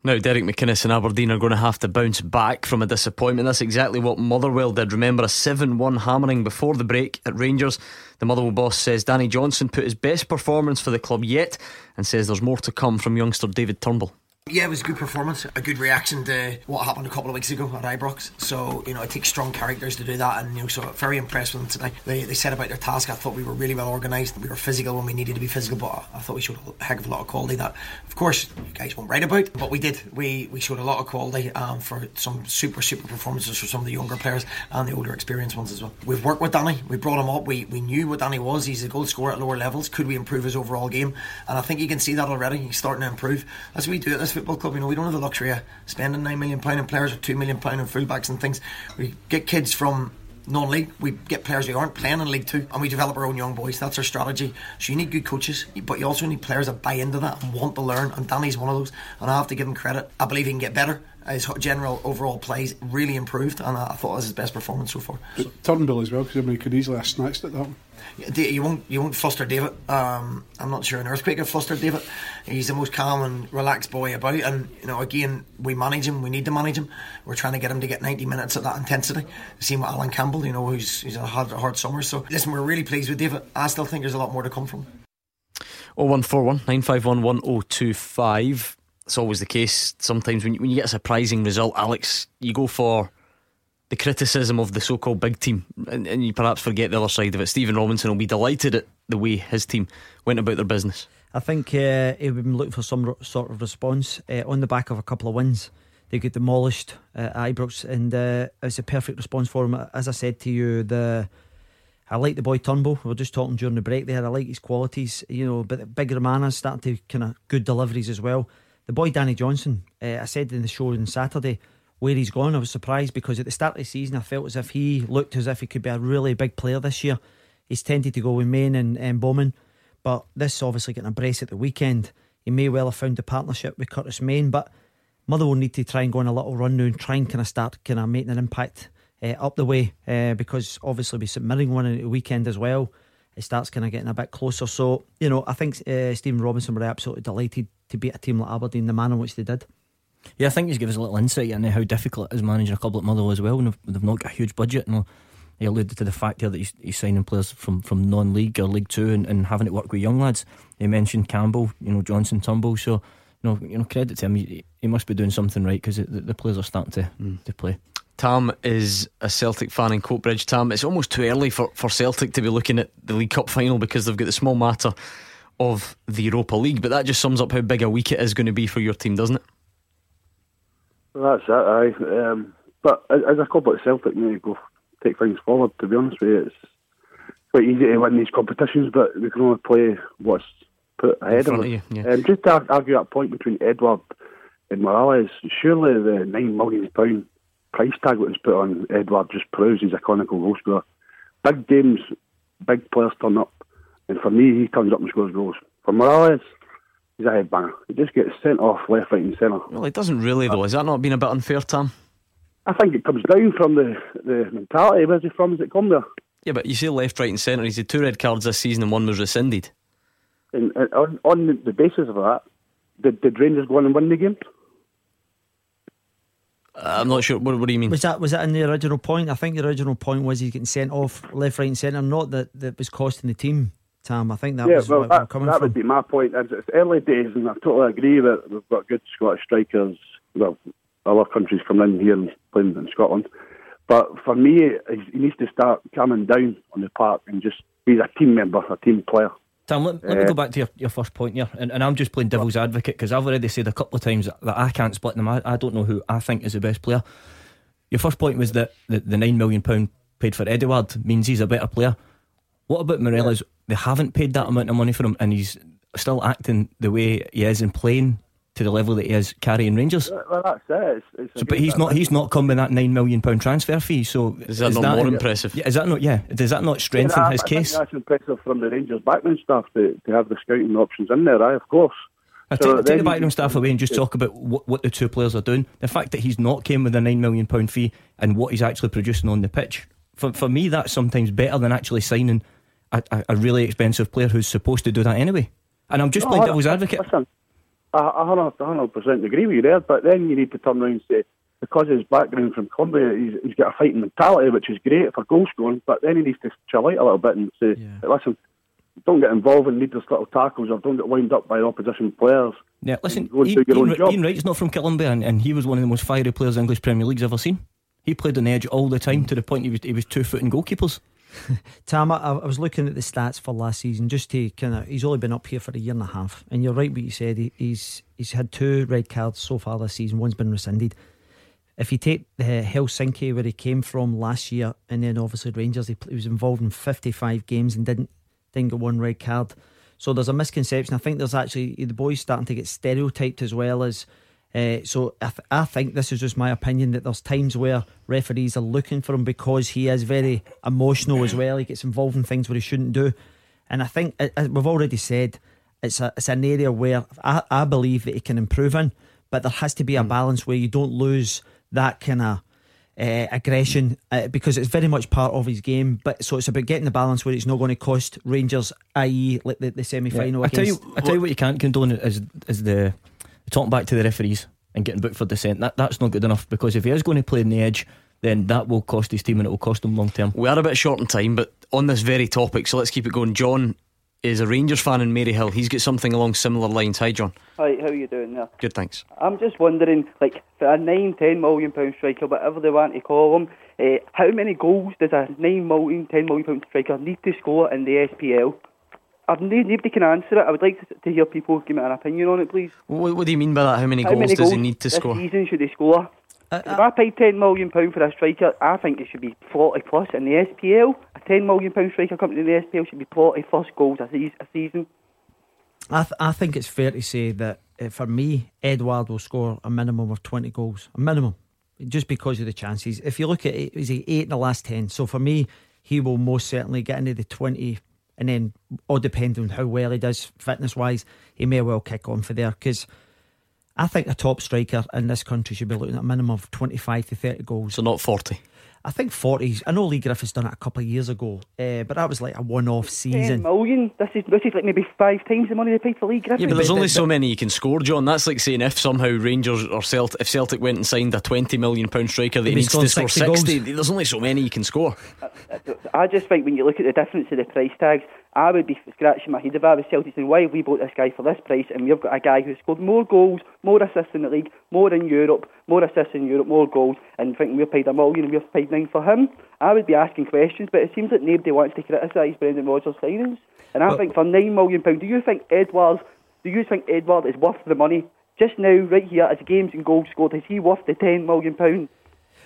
Now Derek McInnes and Aberdeen are going to have to bounce back from a disappointment. That's exactly what Motherwell did. Remember, a seven one hammering before the break at Rangers. The Motherwell boss says Danny Johnson put his best performance for the club yet, and says there's more to come from youngster David Turnbull. Yeah, it was a good performance, a good reaction to what happened a couple of weeks ago at Ibrox. So, you know, it takes strong characters to do that, and, you know, so very impressed with them tonight. They they set about their task. I thought we were really well organised. We were physical when we needed to be physical, but I thought we showed a heck of a lot of quality that, of course, you guys won't write about, but we did. We we showed a lot of quality um, for some super, super performances for some of the younger players and the older experienced ones as well. We've worked with Danny. We brought him up. We, we knew what Danny was. He's a goal scorer at lower levels. Could we improve his overall game? And I think you can see that already. He's starting to improve. That's what we do at this football club. You know, we don't have the luxury of spending nine million pounds on players or two million pounds on fullbacks and things. We get kids from non-league, we get players who aren't playing in League Two, and we develop our own young boys. That's our strategy. So you need good coaches, but you also need players that buy into that and want to learn, and Danny's one of those, and I have to give him credit. I believe he can get better. His general overall plays really improved, and I thought it was his best performance so far. But Turnbull as well, because I mean, he could easily have snatched at that one. You won't, you won't fluster David. Um, I'm not sure an earthquake would fluster David. He's the most calm and relaxed boy about, and, you know, again, we manage him. We need to manage him. We're trying to get him to get ninety minutes at that intensity. Same with Alan Campbell, you know, who's who's had a hard summer. So listen, we're really pleased with David. I still think there's a lot more to come from him. oh one four one nine five one one oh two five. It's always the case. Sometimes when you, when you get a surprising result, Alex, you go for the criticism of the so-called big team, and, and you perhaps forget the other side of it. Stephen Robinson will be delighted at the way his team went about their business. I think uh, he'll be looking for some sort of response uh, on the back of a couple of wins. They get demolished at Ibrox, and uh, it's a perfect response for him. As I said to you, the I like the boy Turnbull. We were just talking during the break there. I like his qualities, you know, but bigger manners, starting to kind of good deliveries as well. The boy Danny Johnson, uh, I said in the show on Saturday where he's gone. I was surprised because at the start of the season I felt as if he looked as if he could be a really big player this year. He's tended to go with Maine and, and Bowman, but this obviously getting a brace at the weekend. He may well have found the partnership with Curtis Main, but Motherwell need to try and go on a little run now and try and kind of start kind of making an impact uh, up the way uh, because obviously with St Mirren one at the weekend as well, it starts kind of getting a bit closer. So, you know, I think uh, Stephen Robinson were absolutely delighted to beat a team like Aberdeen the manner in which they did. Yeah, I think he's given us a little insight into how difficult it is managing a club like Motherwell as well, and they've, they've not got a huge budget. And he alluded to the fact here that he's, he's signing players from, from non-league or League Two and, and having to work with young lads. He mentioned Campbell, you know, Johnson, Turnbull. So, you know, you know, credit to him. He, he must be doing something right because the, the players are starting to, mm. to play. Tam is a Celtic fan in Coatbridge. Tam, it's almost too early for, for Celtic to be looking at the League Cup final because they've got the small matter of the Europa League, but that just sums up how big a week it is going to be for your team, doesn't it? Well, that's it, aye. Um, but as a club like Celtic, you know, you go take things forward. To be honest with you, it's quite easy to win these competitions, but we can only play what's put ahead of us. You, yeah. um, Just to argue that point between Edouard and Morales, surely the nine million pounds price tag that was put on Edouard just proves he's a conical goal scorer. Big games, big players turn up, and for me, he turns up and scores goals. For Morales, he's a headbanger. He just gets sent off left, right and centre. Well, it doesn't really though. Has that not been a bit unfair, Tom? I think it comes down from the, the mentality. Where's he from? Has it come there? Yeah, but you say left, right and centre. He's had two red cards this season and one was rescinded. And, and on, on the basis of that, Did, did Rangers go on and win the game? Uh, I'm not sure. What, what do you mean? Was that was that in the original point? I think the original point was he's getting sent off left, right and centre. Not that that was costing the team, Tom. I think that yeah, was well, what that, we're coming that from. That would be my point. It's early days, and I totally agree that we've got good Scottish strikers. Well, other countries coming in here and playing in Scotland. But for me, he needs to start calming down on the park and just he's a team member, a team player. Tom, let, let uh, me go back to your, your first point here, and, and I'm just playing devil's advocate because I've already said a couple of times that, that I can't split them. I, I don't know who I think is the best player. Your first point was that the, the nine million pounds paid for Edouard means he's a better player. What about Morelos? They haven't paid that amount of money for him, and he's still acting the way he is and playing to the level that he is carrying Rangers. Well, that's it. It's, it's so, but he's not he's not come with that nine million pound transfer fee. So is that is not that, more impressive? Yeah, is that not? Yeah, does that not strengthen yeah, I, his I case? Think that's impressive from the Rangers backroom staff to, to have the scouting options in there. Aye, of course. I so take, take the backroom staff away and just talk about what, what the two players are doing. The fact that he's not came with a nine million pound fee and what he's actually producing on the pitch. For for me, that's sometimes better than actually signing a, a, a really expensive player who's supposed to do that anyway. And I'm just no, playing devil's advocate. Listen, I one hundred percent agree with you there, but then you need to turn around and say, because his background from Colombia, he's, he's got a fighting mentality, which is great for goal scoring, but then he needs to chill out a little bit and say, yeah. hey, listen, don't get involved in needless little tackles or don't get wound up by opposition players. Yeah, listen, Ian, Ian, Ian Wright's not from Colombia, and, and he was one of the most fiery players the English Premier League's ever seen. He played on the edge all the time to the point he was, he was two-footing goalkeepers. Tam, I, I was looking at the stats for last season. Just to kind of, he's only been up here for a year and a half, and you're right what you said. He, he's he's had two red cards so far this season. One's been rescinded. If you take uh, Helsinki, where he came from last year, and then obviously Rangers, he, he was involved in fifty-five games and didn't didn't get one red card. So there's a misconception. I think there's actually the boys starting to get stereotyped as well as. Uh, so I, th- I think this is just my opinion that there's times where referees are looking for him because he is very emotional as well. He gets involved in things where he shouldn't do, and I think as we've already said, it's a it's an area where I, I believe that he can improve in, but there has to be a balance where you don't lose that kind of uh, aggression uh, because it's very much part of his game. But so it's about getting the balance where it's not going to cost Rangers, that is, like the, the semi final. Yeah. I tell you, I tell you what you can't condone is is the. Talking back to the referees and getting booked for dissent, that, that's not good enough, because if he is going to play on the edge, then that will cost his team and it will cost him long term. We are a bit short on time, but on this very topic, so let's keep it going. John is a Rangers fan in Maryhill. He's got something along similar lines. Hi John. Hi, how are you doing there? Good, thanks. I'm just wondering, like, for a nine, ten million pound striker, whatever they want to call him, eh, how many goals does a nine million, ten million pound striker need to score in the S P L? I've no, nobody can answer it. I would like to, to hear people give me an opinion on it, please. What, what do you mean by that? How many How goals many does goals he need to score? How many season should he score? Uh, if uh, I paid ten million pounds for a striker, I think it should be forty plus in the S P L. A ten million pound striker coming to the S P L should be forty plus goals a, se- a season. I, th- I think it's fair to say that uh, for me, Edouard will score a minimum of twenty goals. A minimum. Just because of the chances. If you look at it, he's eight in the last ten. So for me, he will most certainly get into the twenty. And then, all depending on how well he does fitness-wise, he may well kick on for there. Because I think a top striker in this country should be looking at a minimum of twenty-five to thirty goals. So not forty? I think forty. I know Lee Griffiths done it a couple of years ago, uh, but that was like a one-off season. ten million? This is, this is like maybe five times the money they paid for Lee Griffiths. Yeah, but there's only so many you can score, John. That's like saying if somehow Rangers or Celtic, if Celtic went and signed a twenty million pound striker that he needs to score sixty, there's only so many you can score. I just think when you look at the difference of the price tags, I would be scratching my head if I was Celtic saying, why have we bought this guy for this price and we've got a guy who scored more goals, more assists in the league, more in Europe, more assists in Europe, more goals, and thinking we've paid a million and we've paid nine for him. I would be asking questions, but it seems that nobody wants to criticise Brendan Rodgers' signings. And I but, think for nine million pounds, do you think Edouard, do you think Edouard is worth the money? Just now, right here, as games and goals scored, is he worth the ten million pounds?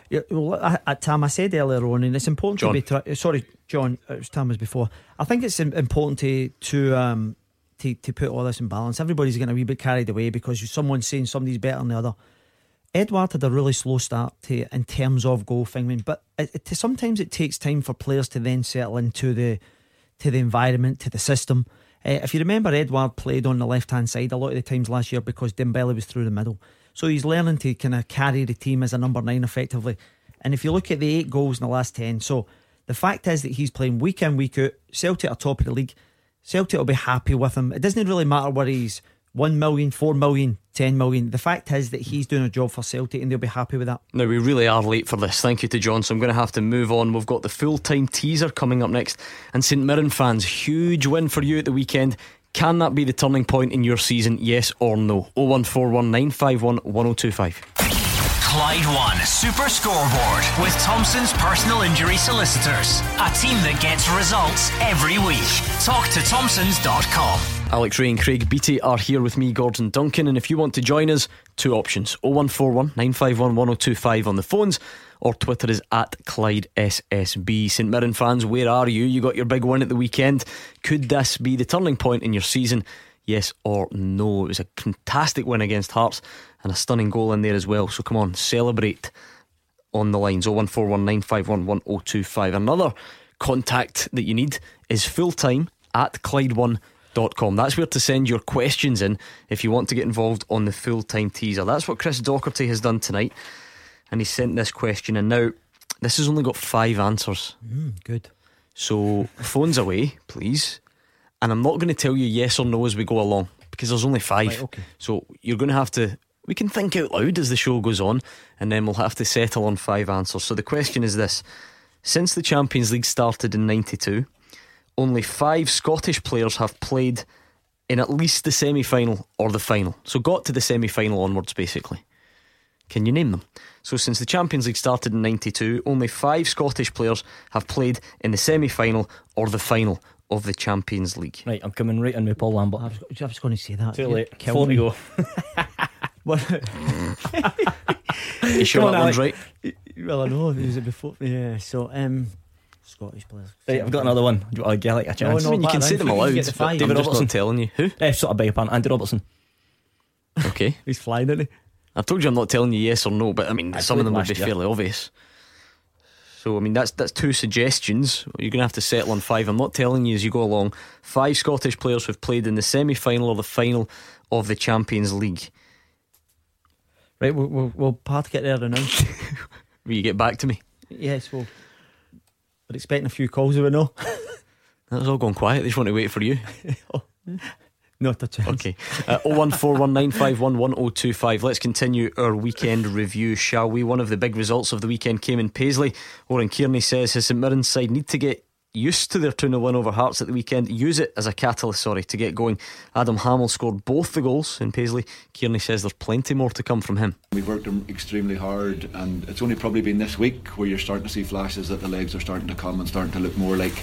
Yeah, well, I, I, Tam, I said earlier on, and it's important John. to be tra- sorry, John, it was Tam as before. I think it's important to to, um, to to put all this in balance. Everybody's getting a wee bit carried away because someone's saying somebody's better than the other. Edouard had a really slow start to in terms of goal thing, but it, it, sometimes it takes time for players to then settle into the to the environment, to the system. Uh, if you remember, Edouard played on the left hand side a lot of the times last year because Dembele was through the middle. So he's learning to kind of carry the team as a number nine effectively. And if you look at the eight goals in the last ten, so the fact is that he's playing week in, week out. Celtic are top of the league. Celtic will be happy with him. It doesn't really matter whether he's one million, four million, ten million. The fact is that he's doing a job for Celtic and they'll be happy with that. Now we really are late for this. Thank you to John, so I'm going to have to move on. We've got the full time teaser coming up next. And St Mirren fans, huge win for you at the weekend. Can that be the turning point in your season, yes or no? oh one four one nine five one one oh two five. Clyde One Super Scoreboard with Thompson's Personal Injury Solicitors. A team that gets results every week. Talk to Thompsons dot com. Alex Ray and Craig Beattie are here with me, Gordon Duncan. And if you want to join us, two options: oh one four one nine five one one oh two five on the phones, or Twitter is at Clyde S S B. St Mirren fans, where are you? You got your big win at the weekend. Could this be the turning point in your season? Yes or no? It was a fantastic win against Hearts and a stunning goal in there as well. So come on, celebrate on the lines. oh one four one nine five one one oh two five. Another contact that you need is fulltime at Clyde one dot com. That's where to send your questions in if you want to get involved on the full time teaser. That's what Chris Docherty has done tonight, and he sent this question, and now this has only got five answers. Mm, good. So phones away, please. And I'm not going to tell you yes or no as we go along. because there's only five. Right, okay. So you're going to have to, we can think out loud as the show goes on, and then we'll have to settle on five answers. So the question is this: since the Champions League started in ninety-two, only five Scottish players have played in at least the semi-final or the final, so got to the semi-final onwards basically. Can you name them? So since the Champions League started in ninety-two, only five Scottish players have played in the semi-final or the final of the Champions League. Right, I'm coming right in with Paul Lambert. I was, I was going to say that. Too late. Four to go. You sure on, that one's right? Well, I know. Was it before? Yeah. So, um, Scottish players. Right, I've got another one. Do you want to get like a chance? No, I mean, you can say them aloud. The David I'm Robertson telling you who? Eh, sort of beg your pardon. Andy Robertson. Okay. He's flying, isn't he? I told you I'm not telling you yes or no, but I mean I some of them would be year. fairly obvious. So I mean that's that's two suggestions. You're going to have to settle on five. I'm not telling you as you go along. Five Scottish players who've played in the semi-final or the final of the Champions League. Right, we'll we'll, we'll part get there now. Will you get back to me? Yes, we'll. We're expecting a few calls, we know. That's all gone quiet. They just want to wait for you. Oh. Not a chance. Okay. uh, oh one four one nine five one one oh two five. Let's continue our weekend review, shall we? One of the big results of the weekend came in Paisley. Oren Kearney says his St Mirren side need to get used to their two nil win over Hearts at the weekend. Use it as a catalyst, sorry, to get going. Adam Hamill scored both the goals in Paisley. Kearney says there's plenty more to come from him. We've worked extremely hard, and it's only probably been this week where you're starting to see flashes that the legs are starting to come and starting to look more like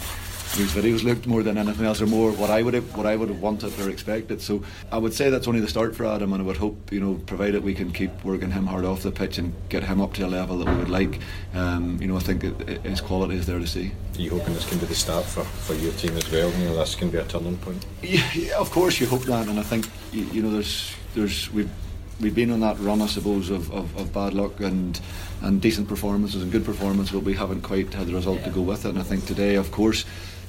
these videos looked more than anything else, or more what I would have, what I would have wanted or expected. So I would say that's only the start for Adam, and I would hope, you know, provided we can keep working him hard off the pitch and get him up to a level that we would like, um, you know, I think it, it, his quality is there to see. Are you hoping this can be the start for, for your team as well? You know, this can be a turning point. Yeah, yeah, of course you hope that, and I think you, you know there's there's we've we've been on that run, I suppose, of, of, of bad luck and. and decent performances and good performances, but we haven't quite had the result yeah. to go with it. And I think today, of course,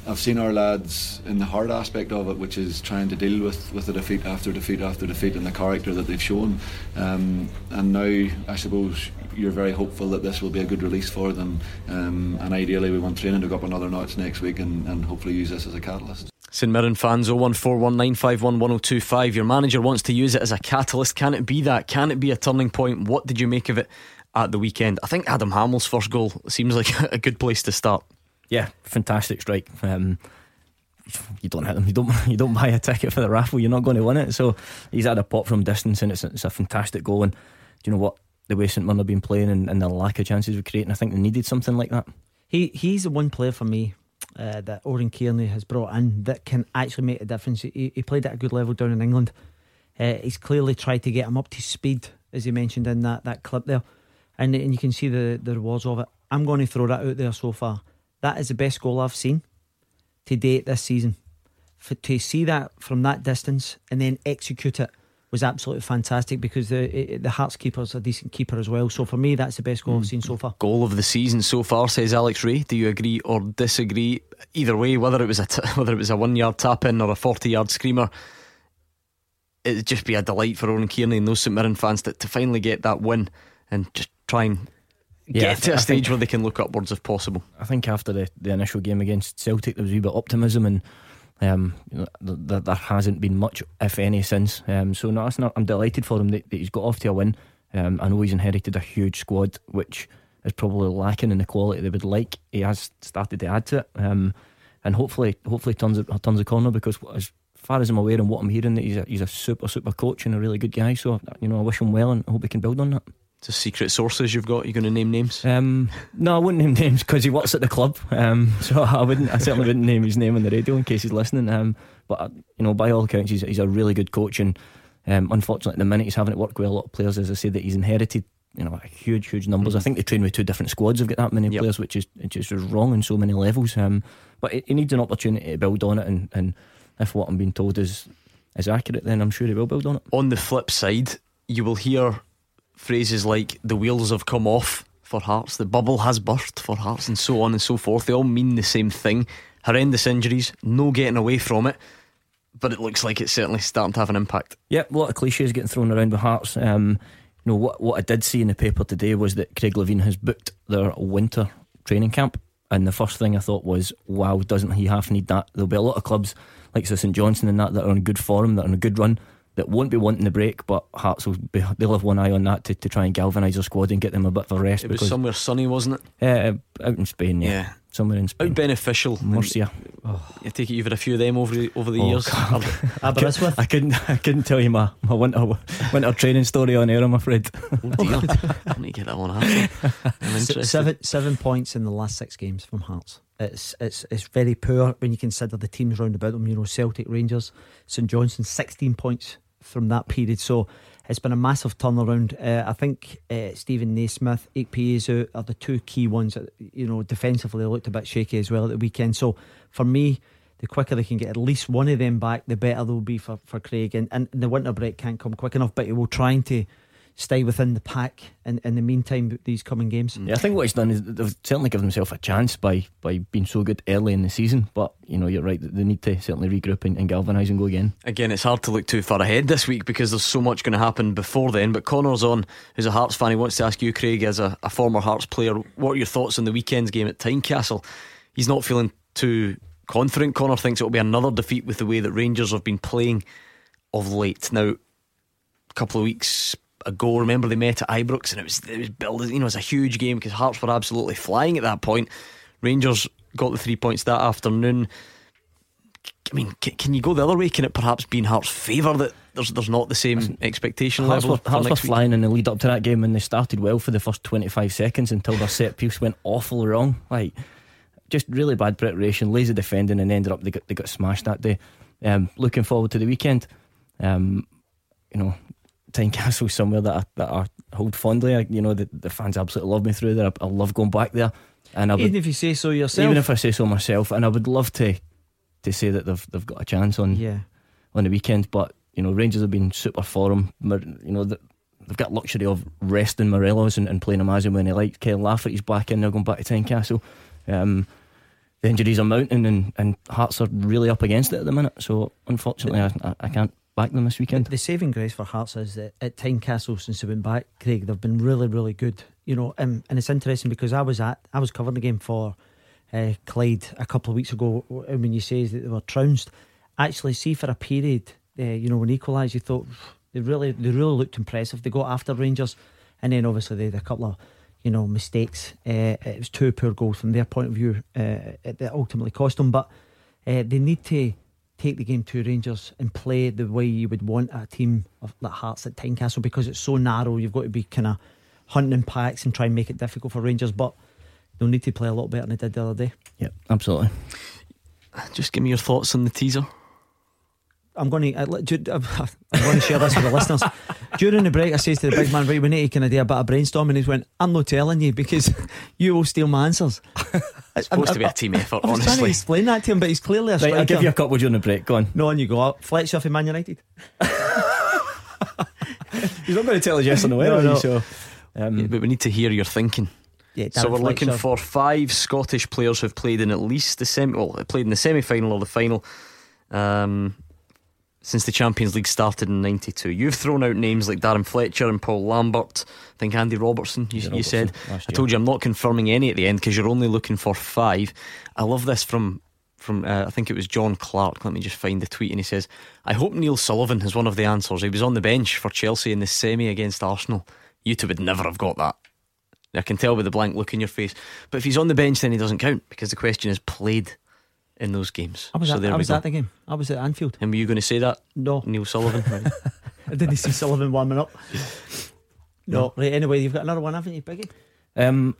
I've seen our lads in the hard aspect of it, which is trying to deal with, with the defeat after defeat after defeat and the character that they've shown, um, and now I suppose you're very hopeful that this will be a good release for them, um, and ideally we want training to go up another notch next week and, and hopefully use this as a catalyst. St Mirren fans, oh one four one nine five one one oh two five. Your manager wants to use it as a catalyst. Can it be that? Can it be a turning point? What did you make of it at the weekend? I think Adam Hamill's first goal seems like a good place to start. Yeah, fantastic strike. Um, you don't hit them, you don't, you don't buy a ticket for the raffle, you're not going to win it. So he's had a pop from distance, and it's, it's a fantastic goal. And do you know what? The way St Mirren have been playing and, and the lack of chances we're creating, I think they needed something like that. He he's the one player for me uh, that Oren Kearney has brought in that can actually make a difference. He, he played at a good level down in England. Uh, he's clearly tried to get him up to speed, as he mentioned in that, that clip there. And, and you can see the, the rewards of it. I'm going to throw that out there so far. That is the best goal I've seen to date this season. For, to see that from that distance and then execute it was absolutely fantastic, because the the Hearts keeper's a decent keeper as well. So for me, that's the best goal mm. I've seen so far. Goal of the season so far, says Alex Ray. Do you agree or disagree? Either way, whether it was a t- whether it was a one yard tap in or a forty yard screamer, it'd just be a delight for Oren Kearney and those St Mirren fans that to finally get that win and just try and get yeah, th- to a stage where they can look upwards if possible. I think after the, the initial game against Celtic, there was a wee bit of optimism, and um, you know, th- th- there hasn't been much, if any, since. Um, so no, that's not, I'm delighted for him that, that he's got off to a win. Um, I know he's inherited a huge squad, which is probably lacking in the quality they would like. He has started to add to it, um, and hopefully, hopefully turns it, turns the corner, because as far as I'm aware and what I'm hearing, that he's a, he's a super, super coach and a really good guy. So you know, I wish him well, and I hope he can build on that. To secret sources you've got? You're going to name names? Um, no, I wouldn't name names, because he works at the club. Um, so I wouldn't. I certainly wouldn't name his name on the radio in case he's listening. Um, but you know, by all accounts, he's, he's a really good coach, and um, unfortunately, at the minute, he's having to work with a lot of players, as I say, that he's inherited. You know, huge, huge numbers. I think they train with two different squads. They've got that many yep. players, which is just wrong on so many levels. Um, but he needs an opportunity to build on it, and, and if what I'm being told is is accurate, then I'm sure he will build on it. On the flip side, you will hear phrases like the wheels have come off for Hearts, the bubble has burst for Hearts, and so on and so forth. They all mean the same thing: horrendous injuries, no getting away from it, but it looks like it's certainly starting to have an impact. Yeah, a lot of cliches getting thrown around with Hearts. um, You know what, what I did see in the paper today was that Craig Levein has booked their winter training camp, and the first thing I thought was, wow, doesn't he half need that? There'll be a lot of clubs like St Johnstone and that, that are on good form, that are on a good run, that won't be wanting the break, but Hearts will be, they'll have one eye on that to, to try and galvanise their squad and get them a bit of a rest. It was somewhere sunny, wasn't it? Uh, out in Spain, yeah. yeah. Somewhere in Spain. How beneficial. Murcia. Oh. I take it you've had a few of them over the, over the oh, years. Aberystwyth. I couldn't I couldn't tell you my, my winter winter training story on air, I'm afraid. Oh dear. I need to get that one out. Seven, seven points in the last six games from Hearts. It's it's it's very poor when you consider the teams round about them. You know, Celtic, Rangers, St Johnstone, sixteen points from that period. So it's been a massive turnaround. Uh, I think uh, Stephen Naismith, Ekpeazu are the two key ones that, you know, defensively looked a bit shaky as well at the weekend. So for me, the quicker they can get at least one of them back, the better they'll be for, for Craig. And, and the winter break can't come quick enough, but he will trying to stay within the pack in, in the meantime these coming games. Yeah, I think what he's done is they've certainly given themselves a chance by by being so good early in the season, but you know, you're right, they need to certainly regroup and, and galvanise and go again. Again, it's hard to look too far ahead this week because there's so much going to happen before then, but Connor's on, who's a Hearts fan. He wants to ask you, Craig, as a, a former Hearts player, what are your thoughts on the weekend's game at Tynecastle? He's not feeling too confident. Connor thinks it'll be another defeat with the way that Rangers have been playing of late. Now, a couple of weeks ago, remember they met at Ibrox and it was it was building, you know, it was a huge game because Hearts were absolutely flying at that point. Rangers got the three points that afternoon. I mean, can, can you go the other way? Can it perhaps be in Hearts' favour that there's there's not the same Listen, expectation Hearts level? Were, Hearts were flying in the lead up to that game and they started well for the first twenty-five seconds until their set piece went awful wrong. Like, just really bad preparation, lazy defending, and ended up they got they got smashed that day. Um, looking forward to the weekend. Um, you know. Tynecastle, somewhere that I, that I hold fondly. I, you know, the, the fans absolutely love me through there. I, I love going back there. And I would, even if you say so yourself, even if I say so myself, and I would love to to say that they've they've got a chance on yeah. on the weekend. But you know, Rangers have been super for them. You know, they've got luxury of resting Morelos and, and playing him as and when they like. Kyle Lafferty's back in. They're going back to Tynecastle. Um, the injuries are mounting, and, and Hearts are really up against it at the minute. So unfortunately, I, I, I can't back them this weekend. The saving grace for Hearts is that at Tynecastle, since they've been back, Craig, they've been really, really good. You know, um, and it's interesting because I was at I was covering the game for uh, Clyde a couple of weeks ago, and when you say that they were trounced, actually, see for a period, uh, you know, when equalised, you thought they really they really looked impressive. They got after Rangers, and then obviously they had a couple of, you know, mistakes. Uh, it was two poor goals from their point of view uh, that ultimately cost them. But uh, they need to take the game to Rangers and play the way you would want a team of like Hearts at Tynecastle, because it's so narrow. You've got to be kind of hunting in packs and try and make it difficult for Rangers, but they'll need to play a lot better than they did the other day. Yep, absolutely. Just give me your thoughts on the teaser. I'm going to I'm going to share this with the listeners. During the break, I says to the big man, right, we need to kind of do a bit of brainstorming. He's went, I'm not telling you because you will steal my answers. It's supposed I'm, to be a team effort. I was honestly trying to explain that to him, but he's clearly a right, striker. I'll give you a couple during the break. Go on. No, on you go. Fletcher off in Man United. He's not going to tell us yes or no, no, no. So, um, yeah, but we need to hear your thinking. Yeah, so we're Fletcher. Looking for five Scottish players who've played in at least the semi. Well, played in the semi-final or the final. Um. Since the Champions League started in ninety-two. You've thrown out names like Darren Fletcher and Paul Lambert. I think Andy Robertson, you, Robertson you said. I told you I'm not confirming any at the end because you're only looking for five. I love this from, from uh, I think it was John Clark. Let me just find the tweet. And he says, I hope Neil Sullivan is one of the answers. He was on the bench for Chelsea in the semi against Arsenal. You two would never have got that. I can tell by the blank look in your face. But if he's on the bench, then he doesn't count, because the question is played in those games. I was, so at, I was at the game. I was at Anfield. And were you going to say that? No, Neil Sullivan. Right. I didn't see Sullivan warming up. No. no Right, anyway, you've got another one, haven't you, Biggie? Um,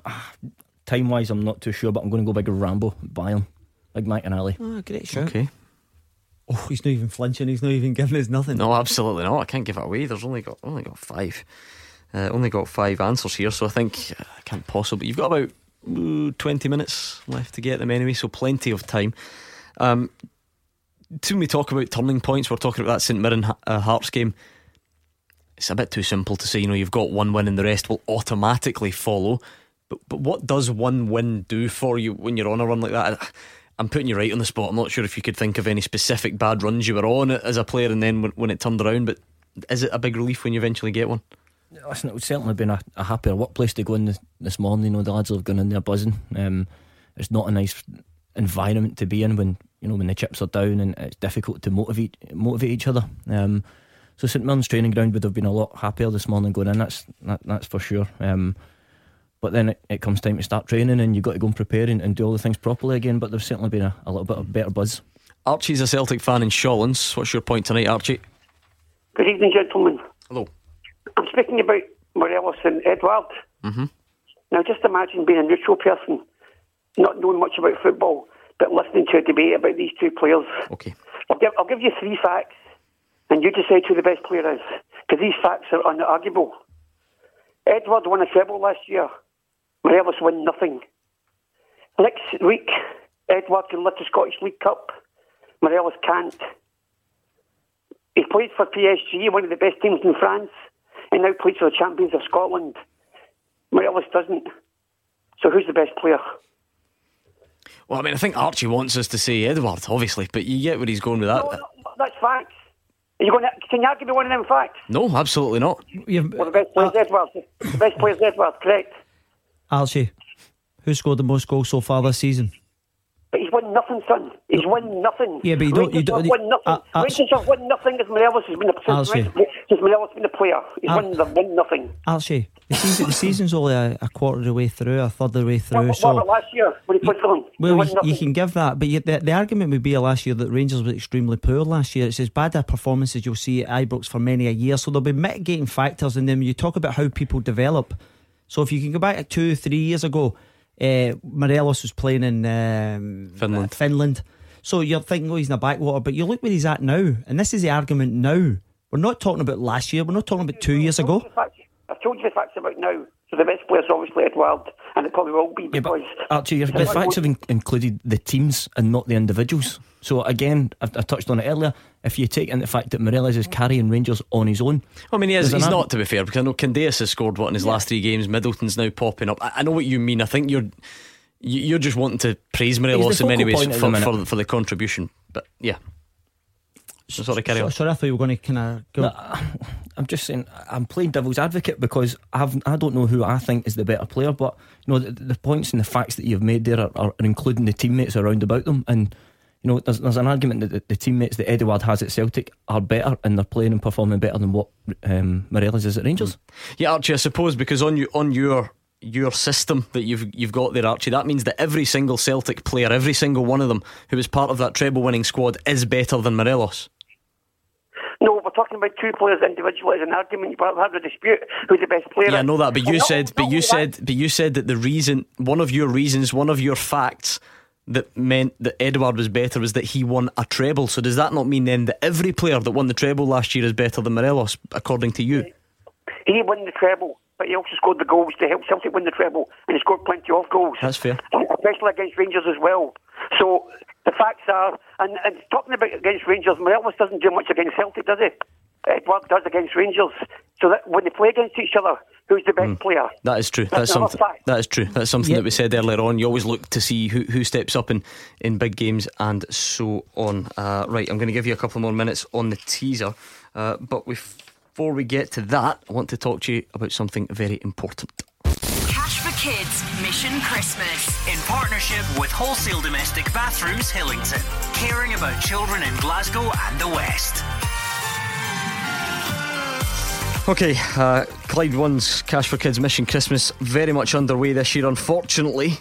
time wise I'm not too sure, but I'm going to go big Rambo Bayern. Big Mike and Ali. Oh, great show. Okay. Oh, he's not even flinching. He's not even giving us nothing. No, absolutely not. I can't give it away. There's only got only got five uh, Only got five answers here. So I think uh, I can't possibly. You've got about twenty minutes left to get them anyway, so plenty of time. Um, when we talk about turning points, we're talking about that St Mirren uh, Hearts game. It's a bit too simple to say, you know, you've got one win and the rest will automatically follow. But but what does one win do for you when you're on a run like that? I'm putting you right on the spot. I'm not sure if you could think of any specific bad runs you were on as a player and then when, when it turned around, but is it a big relief when you eventually get one? Listen, it would certainly have been a, a happier workplace to go in this, this morning. You know, the lads have gone in there buzzing. Um, it's not a nice environment to be in when, you know, when the chips are down and it's difficult to motivate motivate each other. Um, so St Mirren's training ground would have been a lot happier this morning going in, that's that, that's for sure. Um, but then it, it comes time to start training and you've got to go and prepare and, and do all the things properly again, but there's certainly been a, a little bit of better buzz. Archie's a Celtic fan in Shawlands. What's your point tonight, Archie? Good evening, gentlemen. Hello. I'm speaking about Morelos and Edouard. Mm-hmm. Now, just imagine being a neutral person, not knowing much about football, but listening to a debate about these two players. Okay. I'll give, I'll give you three facts, and you decide who the best player is, because these facts are unarguable. Edouard won a treble last year. Morelos won nothing. Next week, Edouard can lift the Scottish League Cup. Morelos can't. He played for P S G, one of the best teams in France, and now plays for the champions of Scotland. Morelos doesn't. So who's the best player? Well, I mean, I think Archie wants us to say Edouard, obviously, but you get where he's going with that. No, no, that's facts. Are you going to, can you argue me one of them facts? No, absolutely not. You've, well, the best player's uh, Edouard. The best player's Edouard, correct. Archie, who scored the most goals so far this season? But he's won nothing, son. He's won nothing. Yeah, but you don't. Rangers you don't. Have won nothing. Uh, Rangers have won nothing as Morelos has been a player. Since Morelos has been a player, he's Ar- won, won nothing. Archie, the, season, the season's only a, a quarter of the way through, a third of the way through. Well, what, so what about last year when he played for them? Well, you, you can give that, but you, the, the argument would be last year that Rangers were extremely poor last year. It's as bad a performance as you'll see at Ibrox for many a year. So there'll be mitigating factors in them. You talk about how people develop. So if you can go back to two, three years ago. Uh, Morelos was playing in um, Finland. Uh, Finland. So you're thinking, oh, he's in the backwater, but you look where he's at now, and this is the argument now. We're not talking about last year. We're not talking about two years ago. I've told you the facts about now. So the best player's obviously Edouard, and it probably will be because yeah, but Archie, the facts have in- included the teams and not the individuals. So again, I, I touched on it earlier. If you take in the fact that Morelos is carrying Rangers on his own, I mean he is, he's not, to be fair, because I know Candeas has scored what in his yeah. last three games. Middleton's now popping up. I, I know what you mean. I think you're you're just wanting to praise Morelos in many ways for, for, for the contribution. But yeah. So sorry, carry on. Sorry, I thought you were going to kind of go. No, I'm just saying I'm playing devil's advocate because I've, I don't know who I think is the better player, but you know the, the points and the facts that you've made there are, are including the teammates around about them, and you know there's, there's an argument that the, the teammates that Edouard has at Celtic are better and they're playing and performing better than what um, Morelos is at Rangers. Yeah, Archie, I suppose because on you on your your system that you've you've got there, Archie, that means that every single Celtic player, every single one of them who is part of that treble winning squad is better than Morelos. No, we're talking about two players individually as an argument. You're having a dispute who's the best player. Yeah, I know that, but you no, said, but you said, that. but you said that the reason, one of your reasons, one of your facts that meant that Edouard was better was that he won a treble. So does that not mean then that every player that won the treble last year is better than Morelos, according to you? He won the treble, but he also scored the goals to help Celtic win the treble, and he scored plenty of goals. That's fair, especially against Rangers as well. So the facts are, and, and talking about against Rangers, Morelos doesn't do much against Celtic, does he? Edouard does against Rangers. So that when they play against each other, who's the best mm. player? That is true. That's, That's something. That is true. That's something yeah. that we said earlier on. You always look to see who who steps up in, in big games and so on. Uh, right, I'm going to give you a couple more minutes on the teaser, uh, but we've. Before we get to that, I want to talk to you about something very important. Cash for Kids Mission Christmas, in partnership with Wholesale Domestic Bathrooms Hillington, caring about children in Glasgow and the West. Okay, uh, Clyde One's Cash for Kids Mission Christmas very much underway this year. Unfortunately,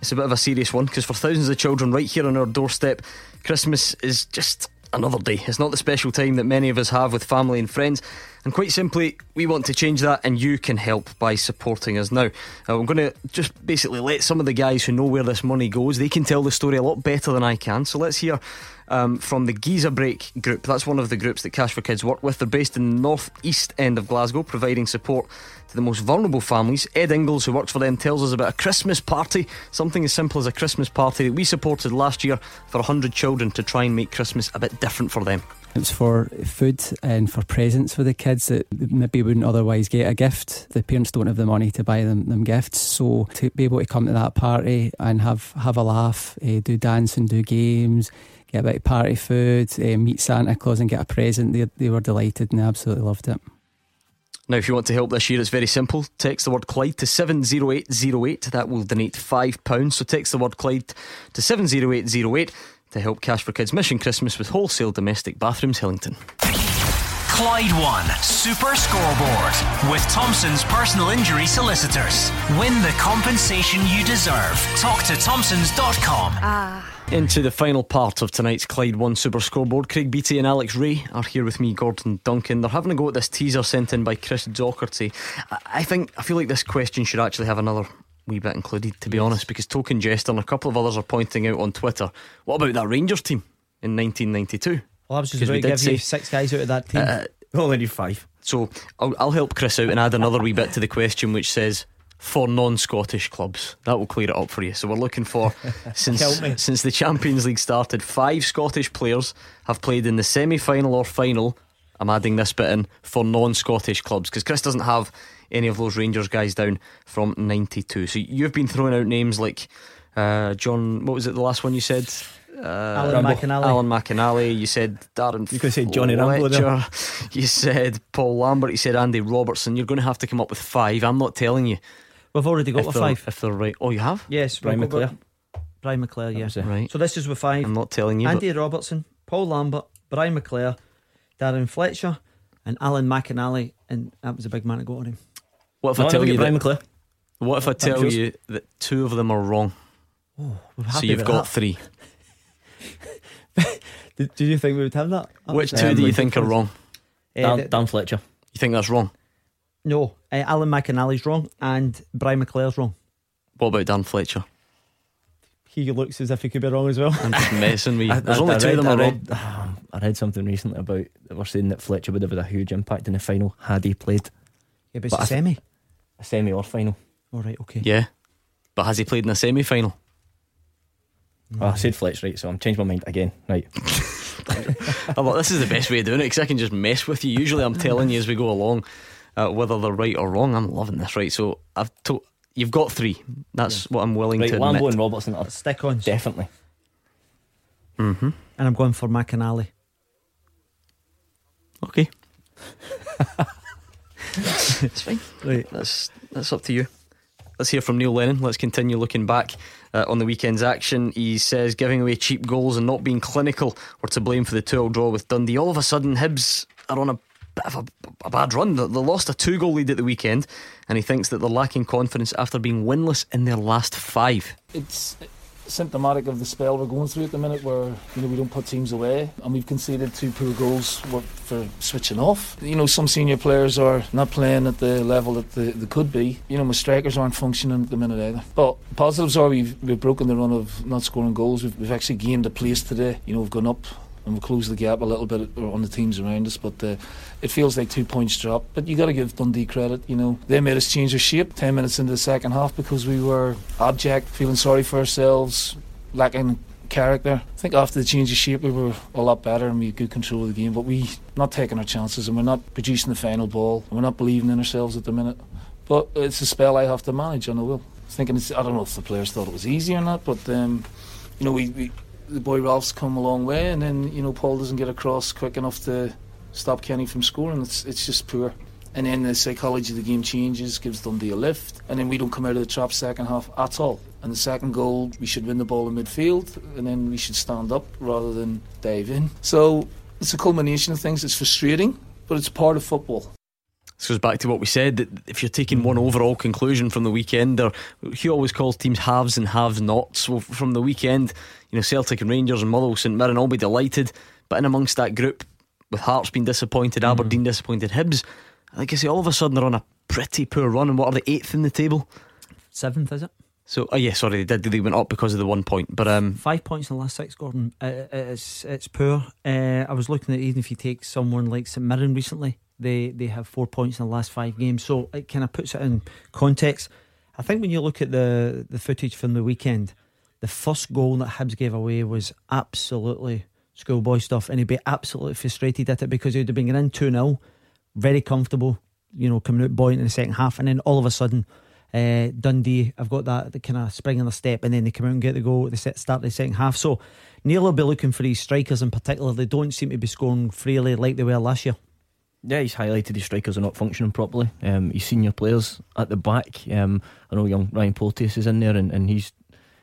it's a bit of a serious one, because for thousands of children right here on our doorstep, Christmas is just another day. It's not the special time that many of us have with family and friends, and quite simply we want to change that, and you can help by supporting us now. uh, I'm going to just basically let some of the guys who know where this money goes, they can tell the story a lot better than I can. So let's hear um, from the Giza Break group. That's one of the groups that Cash for Kids work with. They're based in the north east end of Glasgow, providing support to the most vulnerable families. Ed Ingalls, who works for them, tells us about a Christmas party, something as simple as a Christmas party that we supported last year for one hundred children to try and make Christmas a bit different for them. It's for food and for presents for the kids that maybe wouldn't otherwise get a gift. The parents don't have the money to buy them, them gifts, so to be able to come to that party and have, have a laugh, eh, do dance and do games, get a bit of party food, eh, meet Santa Claus and get a present, they, they were delighted and they absolutely loved it. Now, if you want to help this year, it's very simple. Text the word Clyde to seven oh eight oh eight. That will donate five pounds. So text the word Clyde to seven oh eight oh eight. to help Cash for Kids Mission Christmas with wholesale domestic bathrooms, Hillington. Clyde One Super Scoreboard with Thompson's personal injury solicitors. Win the compensation you deserve. Talk to thompsons dot com. Ah. Into the final part of tonight's Clyde One Super Scoreboard. Craig Beattie and Alex Ray are here with me, Gordon Duncan. They're having a go at this teaser sent in by Chris Docherty. I think I feel like this question should actually have another wee bit included, to be yes. honest, because Token Jester and a couple of others are pointing out on Twitter, what about that Rangers team in nineteen ninety-two? Well, I was just going to give you six guys out of that team. Uh, well, then you five. So I'll, I'll help Chris out and add another wee bit to the question, which says, for non-Scottish clubs. That will clear it up for you. So we're looking for, since since the Champions League started, five Scottish players have played in the semi-final or final. I'm adding this bit in, for non-Scottish clubs, because Chris doesn't have any of those Rangers guys down from ninety-two. So you've been throwing out names like uh, John, what was it, the last one you said? Uh, Alan McInally. Alan McInally. You said Darren. You could say Johnny Rambo. You said Paul Lambert. You said Andy Robertson. You're going to have to come up with five. I'm not telling you. We've already got with five. If they're right. Oh, you have? Yes. Brian McClare. Brian McClare. Yeah. Right. So this is with five. I'm not telling you. Andy Robertson, Paul Lambert, Brian McClare, Darren Fletcher, and Alan McInally. And that was a big man to go on him. What if no, I tell you Brian that, McClare? What if I tell yours? you that two of them are wrong? Oh, we're happy. So you've got that. three. Did, did you think we would have that? I'm Which two do you think are wrong? Uh, Dan, Dan Fletcher. You think that's wrong? No, uh, Alan McInally's wrong and Brian McClare's wrong. What about Dan Fletcher? He looks as if he could be wrong as well. I'm just messing with you. There's I, only I two read, of them I read, are wrong. I read something recently about, they were saying that Fletcher would have had a huge impact in the final had he played. Yeah, but it's but a semi. A semi or final. Alright, oh, okay. Yeah, but has he played in a semi-final? No. Well, I said Fletch right, so I'm changing my mind again. Right. I'm like, this is the best way of doing it, because I can just mess with you. Usually I'm telling you as we go along uh, whether they're right or wrong. I'm loving this. Right, so I've to- you've got three. That's yeah. what I'm willing right, to admit. Right, Lambo and Robertson are stick on. Definitely. Mm-hmm. And I'm going for McInally. Okay. It's fine. Right. That's that's up to you. Let's hear from Neil Lennon. Let's continue looking back uh, on the weekend's action. He says giving away cheap goals and not being clinical were to blame for the two-all draw with Dundee. All of a sudden, Hibs are on a bit of a, a bad run. They lost a two-goal lead at the weekend, and he thinks that they're lacking confidence after being winless in their last five. It's symptomatic of the spell we're going through at the minute, where you know we don't put teams away, and we've conceded two poor goals for switching off. You know, some senior players are not playing at the level that they, they could be. You know, my strikers aren't functioning at the minute either. But positives are we've, we've broken the run of not scoring goals. We've, we've actually gained a place today. You know, we've gone up and we've closed the gap a little bit on the teams around us. But uh, it feels like two points drop. But you got to give Dundee credit. You know, they made us change our shape ten minutes into the second half because we were abject, feeling sorry for ourselves, lacking character. I think after the change of shape we were a lot better and we had good control of the game. But we're not taking our chances and we're not producing the final ball and we're not believing in ourselves at the minute. But it's a spell I have to manage, and I will. I was thinking, it's, I don't know if the players thought it was easy or not, but um, you know, we. we the boy Ralph's come a long way, and then you know Paul doesn't get across quick enough to stop Kenny from scoring. It's it's just poor. And then the psychology of the game changes, gives Dundee a lift, and then we don't come out of the trap second half at all. And the second goal, we should win the ball in midfield, and then we should stand up rather than dive in. So it's a culmination of things. It's frustrating, but it's part of football. This goes back to what we said, that if you're taking one overall conclusion from the weekend, or he always calls teams haves and have-nots. Well, from the weekend, you know, Celtic and Rangers and Motherwell, St Mirren, all be delighted, but in amongst that group, with Hearts being disappointed, mm-hmm. Aberdeen disappointed, Hibs, like I say, all of a sudden they're on a pretty poor run. And what are they, eighth in the table? Seventh, is it? So, oh yeah, sorry, they did. They went up because of the one point, but um, five points in the last six, Gordon. Uh, it's it's poor. Uh, I was looking at, even if you take someone like St Mirren recently, They they have four points in the last five games, so it kind of puts it in context. I think when you look at the, the footage from the weekend, the first goal that Hibs gave away was absolutely schoolboy stuff, and he'd be absolutely frustrated at it because he'd have been in two-nil, very comfortable, you know, coming out buoyant in the second half, and then all of a sudden uh, Dundee have got that, that kind of spring in their step, and then they come out and get the goal at the start of the second half. So Neil will be looking for these strikers in particular. They don't seem to be scoring freely like they were last year. Yeah, he's highlighted his strikers are not functioning properly. Um, his senior players at the back. Um, I know young Ryan Porteous is in there, and, and he's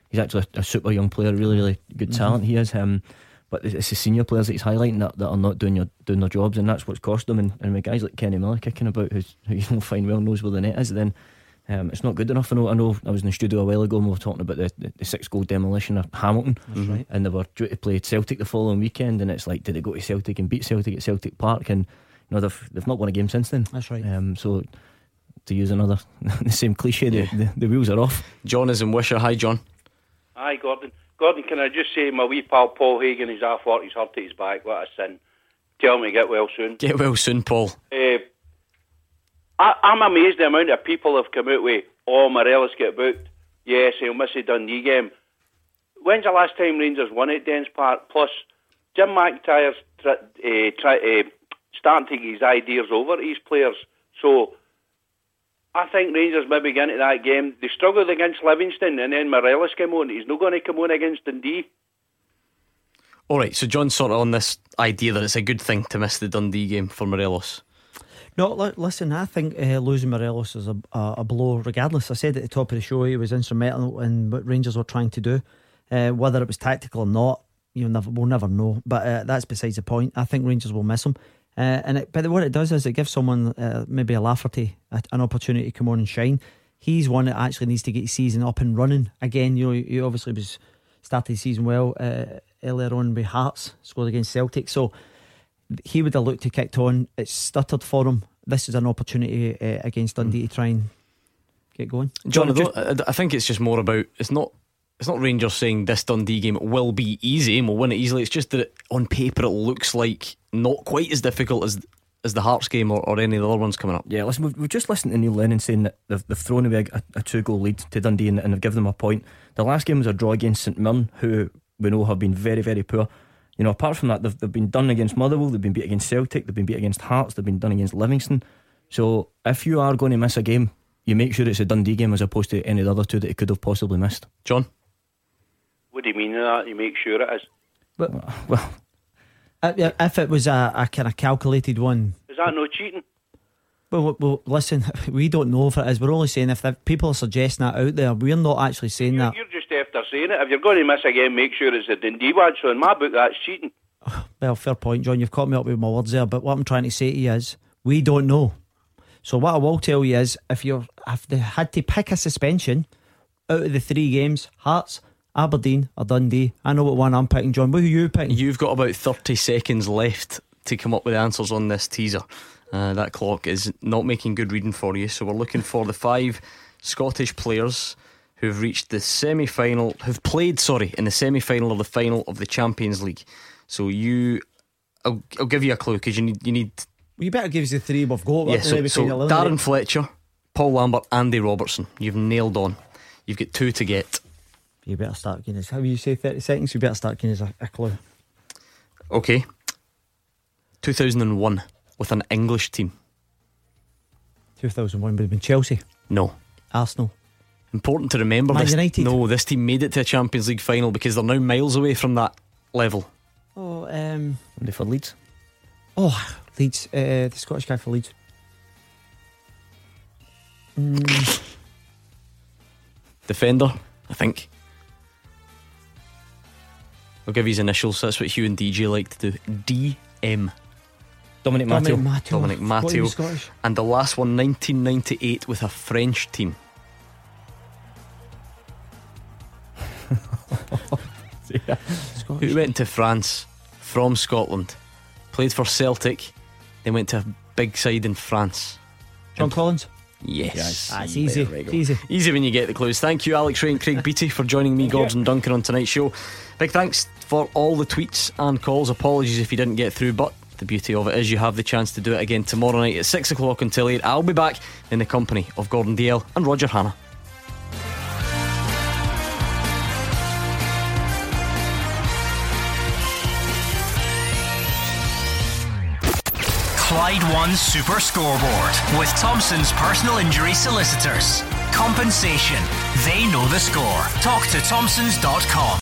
he's actually a, a super young player, really, really good talent. Mm-hmm. He is. Um, but it's the senior players that he's highlighting that, that are not doing your doing their jobs, and that's what's cost them. And, and with guys like Kenny Miller kicking about, who's, who you don't find well knows where the net is, then um, it's not good enough. I know. I know. I was in the studio a while ago, and we were talking about the, the, the six goal demolition of Hamilton, that's right. And they were due to play Celtic the following weekend, and it's like, did they go to Celtic and beat Celtic at Celtic Park? And you know, they've they've not won a game since then. That's right. Um, so. To use another the same cliche, yeah. the, the, the wheels are off. John is in Wisher. Hi, John. Hi, Gordon. Gordon, can I just say my wee pal Paul Hagan is half hurt, he's hurt at his back. What a sin. Tell me, get well soon. Get well soon, Paul. Uh, I, I'm amazed the amount of people have come out with, oh, Morelos get booked. Yes, he'll miss a Dundee game. When's the last time Rangers won at Dens Park? Plus, Jim McIntyre's try, uh, try, uh, starting to get his ideas over to his players. So, I think Rangers maybe get into that game. They struggled against Livingston, and then Morelos came on. He's not going to come on against Dundee. Alright, so John's sort of on this idea that it's a good thing to miss the Dundee game for Morelos. No, l- listen, I think uh, losing Morelos is a, a, a blow regardless. I said at the top of the show he was instrumental in what Rangers were trying to do, uh, whether it was tactical or not, you know, we'll never know. But uh, that's besides the point. I think Rangers will miss him. Uh, and it, but what it does is it gives someone uh, maybe a Lafferty a, an opportunity to come on and shine. He's one that actually needs to get his season up and running again. You know, he obviously was started the season well uh, earlier on with Hearts, scored against Celtic, so he would have looked to kicked on. It's stuttered for him. This is an opportunity uh, against Dundee mm. to try and get going. John, John I, just, I think it's just more about it's not. It's not Rangers saying this Dundee game will be easy and we'll win it easily. It's just that on paper it looks like not quite as difficult as as the Hearts game or, or any of the other ones coming up. Yeah, listen, we've, we've just listened to Neil Lennon saying that they've, they've thrown away a, a two goal lead to Dundee and, and they've given them a point. The last game was a draw against St Mirren, who we know have been very, very poor. You know, apart from that, they've, they've been done against Motherwell, they've been beat against Celtic, they've been beat against Hearts, they've been done against Livingston. So if you are going to miss a game, you make sure it's a Dundee game as opposed to any of the other two that it could have possibly missed. John? What do you mean that? You make sure it is? But, well, if it was a, a kind of calculated one, is that no cheating? Well, well, listen, we don't know if it is. We're only saying if people are suggesting that out there, we're not actually saying you're, that. You're just after saying it. If you're going to miss a game, make sure it's a Dundee one. So in my book, that's cheating. Well, fair point, John. You've caught me up with my words there. But what I'm trying to say to you is, we don't know. So what I will tell you is, if you're if they had to pick a suspension out of the three games, Hearts, Aberdeen or Dundee, I know what one I'm picking. John, who are you picking? You've got about thirty seconds left to come up with answers on this teaser. uh, That clock is not making good reading for you. So we're looking for the five Scottish players who've reached the semi-final, who've played, sorry, in the semi-final of the final of the Champions League. So you I'll, I'll give you a clue, because you need, you need well, you better give us the three we've got. Yeah, so, so Darren Fletcher, Paul Lambert, Andy Robertson. You've nailed on. You've got two to get. You better start getting us. How you say thirty seconds? You better start getting us a, a clue. Okay. two thousand one with an English team. two thousand one would have been Chelsea. No. Arsenal. Important to remember. Man this, United. No, this team made it to a Champions League final because they're now miles away from that level. Oh, um. Somebody for Leeds. Oh, Leeds. Uh, the Scottish guy for Leeds. Mm. Defender, I think. I'll give you his initials. That's what Hugh and D J like to do. D M. Dominic Mateo. Dominic Mateo. And the last one, nineteen ninety-eight, with a French team. Who went to France from Scotland, played for Celtic, then went to a big side in France. John Collins. Yes, yes. Ah, it's easy. It's easy. Easy when you get the clues. Thank you, Alex Ray and Craig Beattie, for joining me, Gordon Duncan, on tonight's show. Big thanks for all the tweets and calls. Apologies if you didn't get through, but the beauty of it is you have the chance to do it again tomorrow night at six o'clock until eight. I'll be back in the company of Gordon D L and Roger Hannah. Clyde One Super Scoreboard with Thompson's personal injury solicitors. Compensation. They know the score. Talk to Thompson's dot com.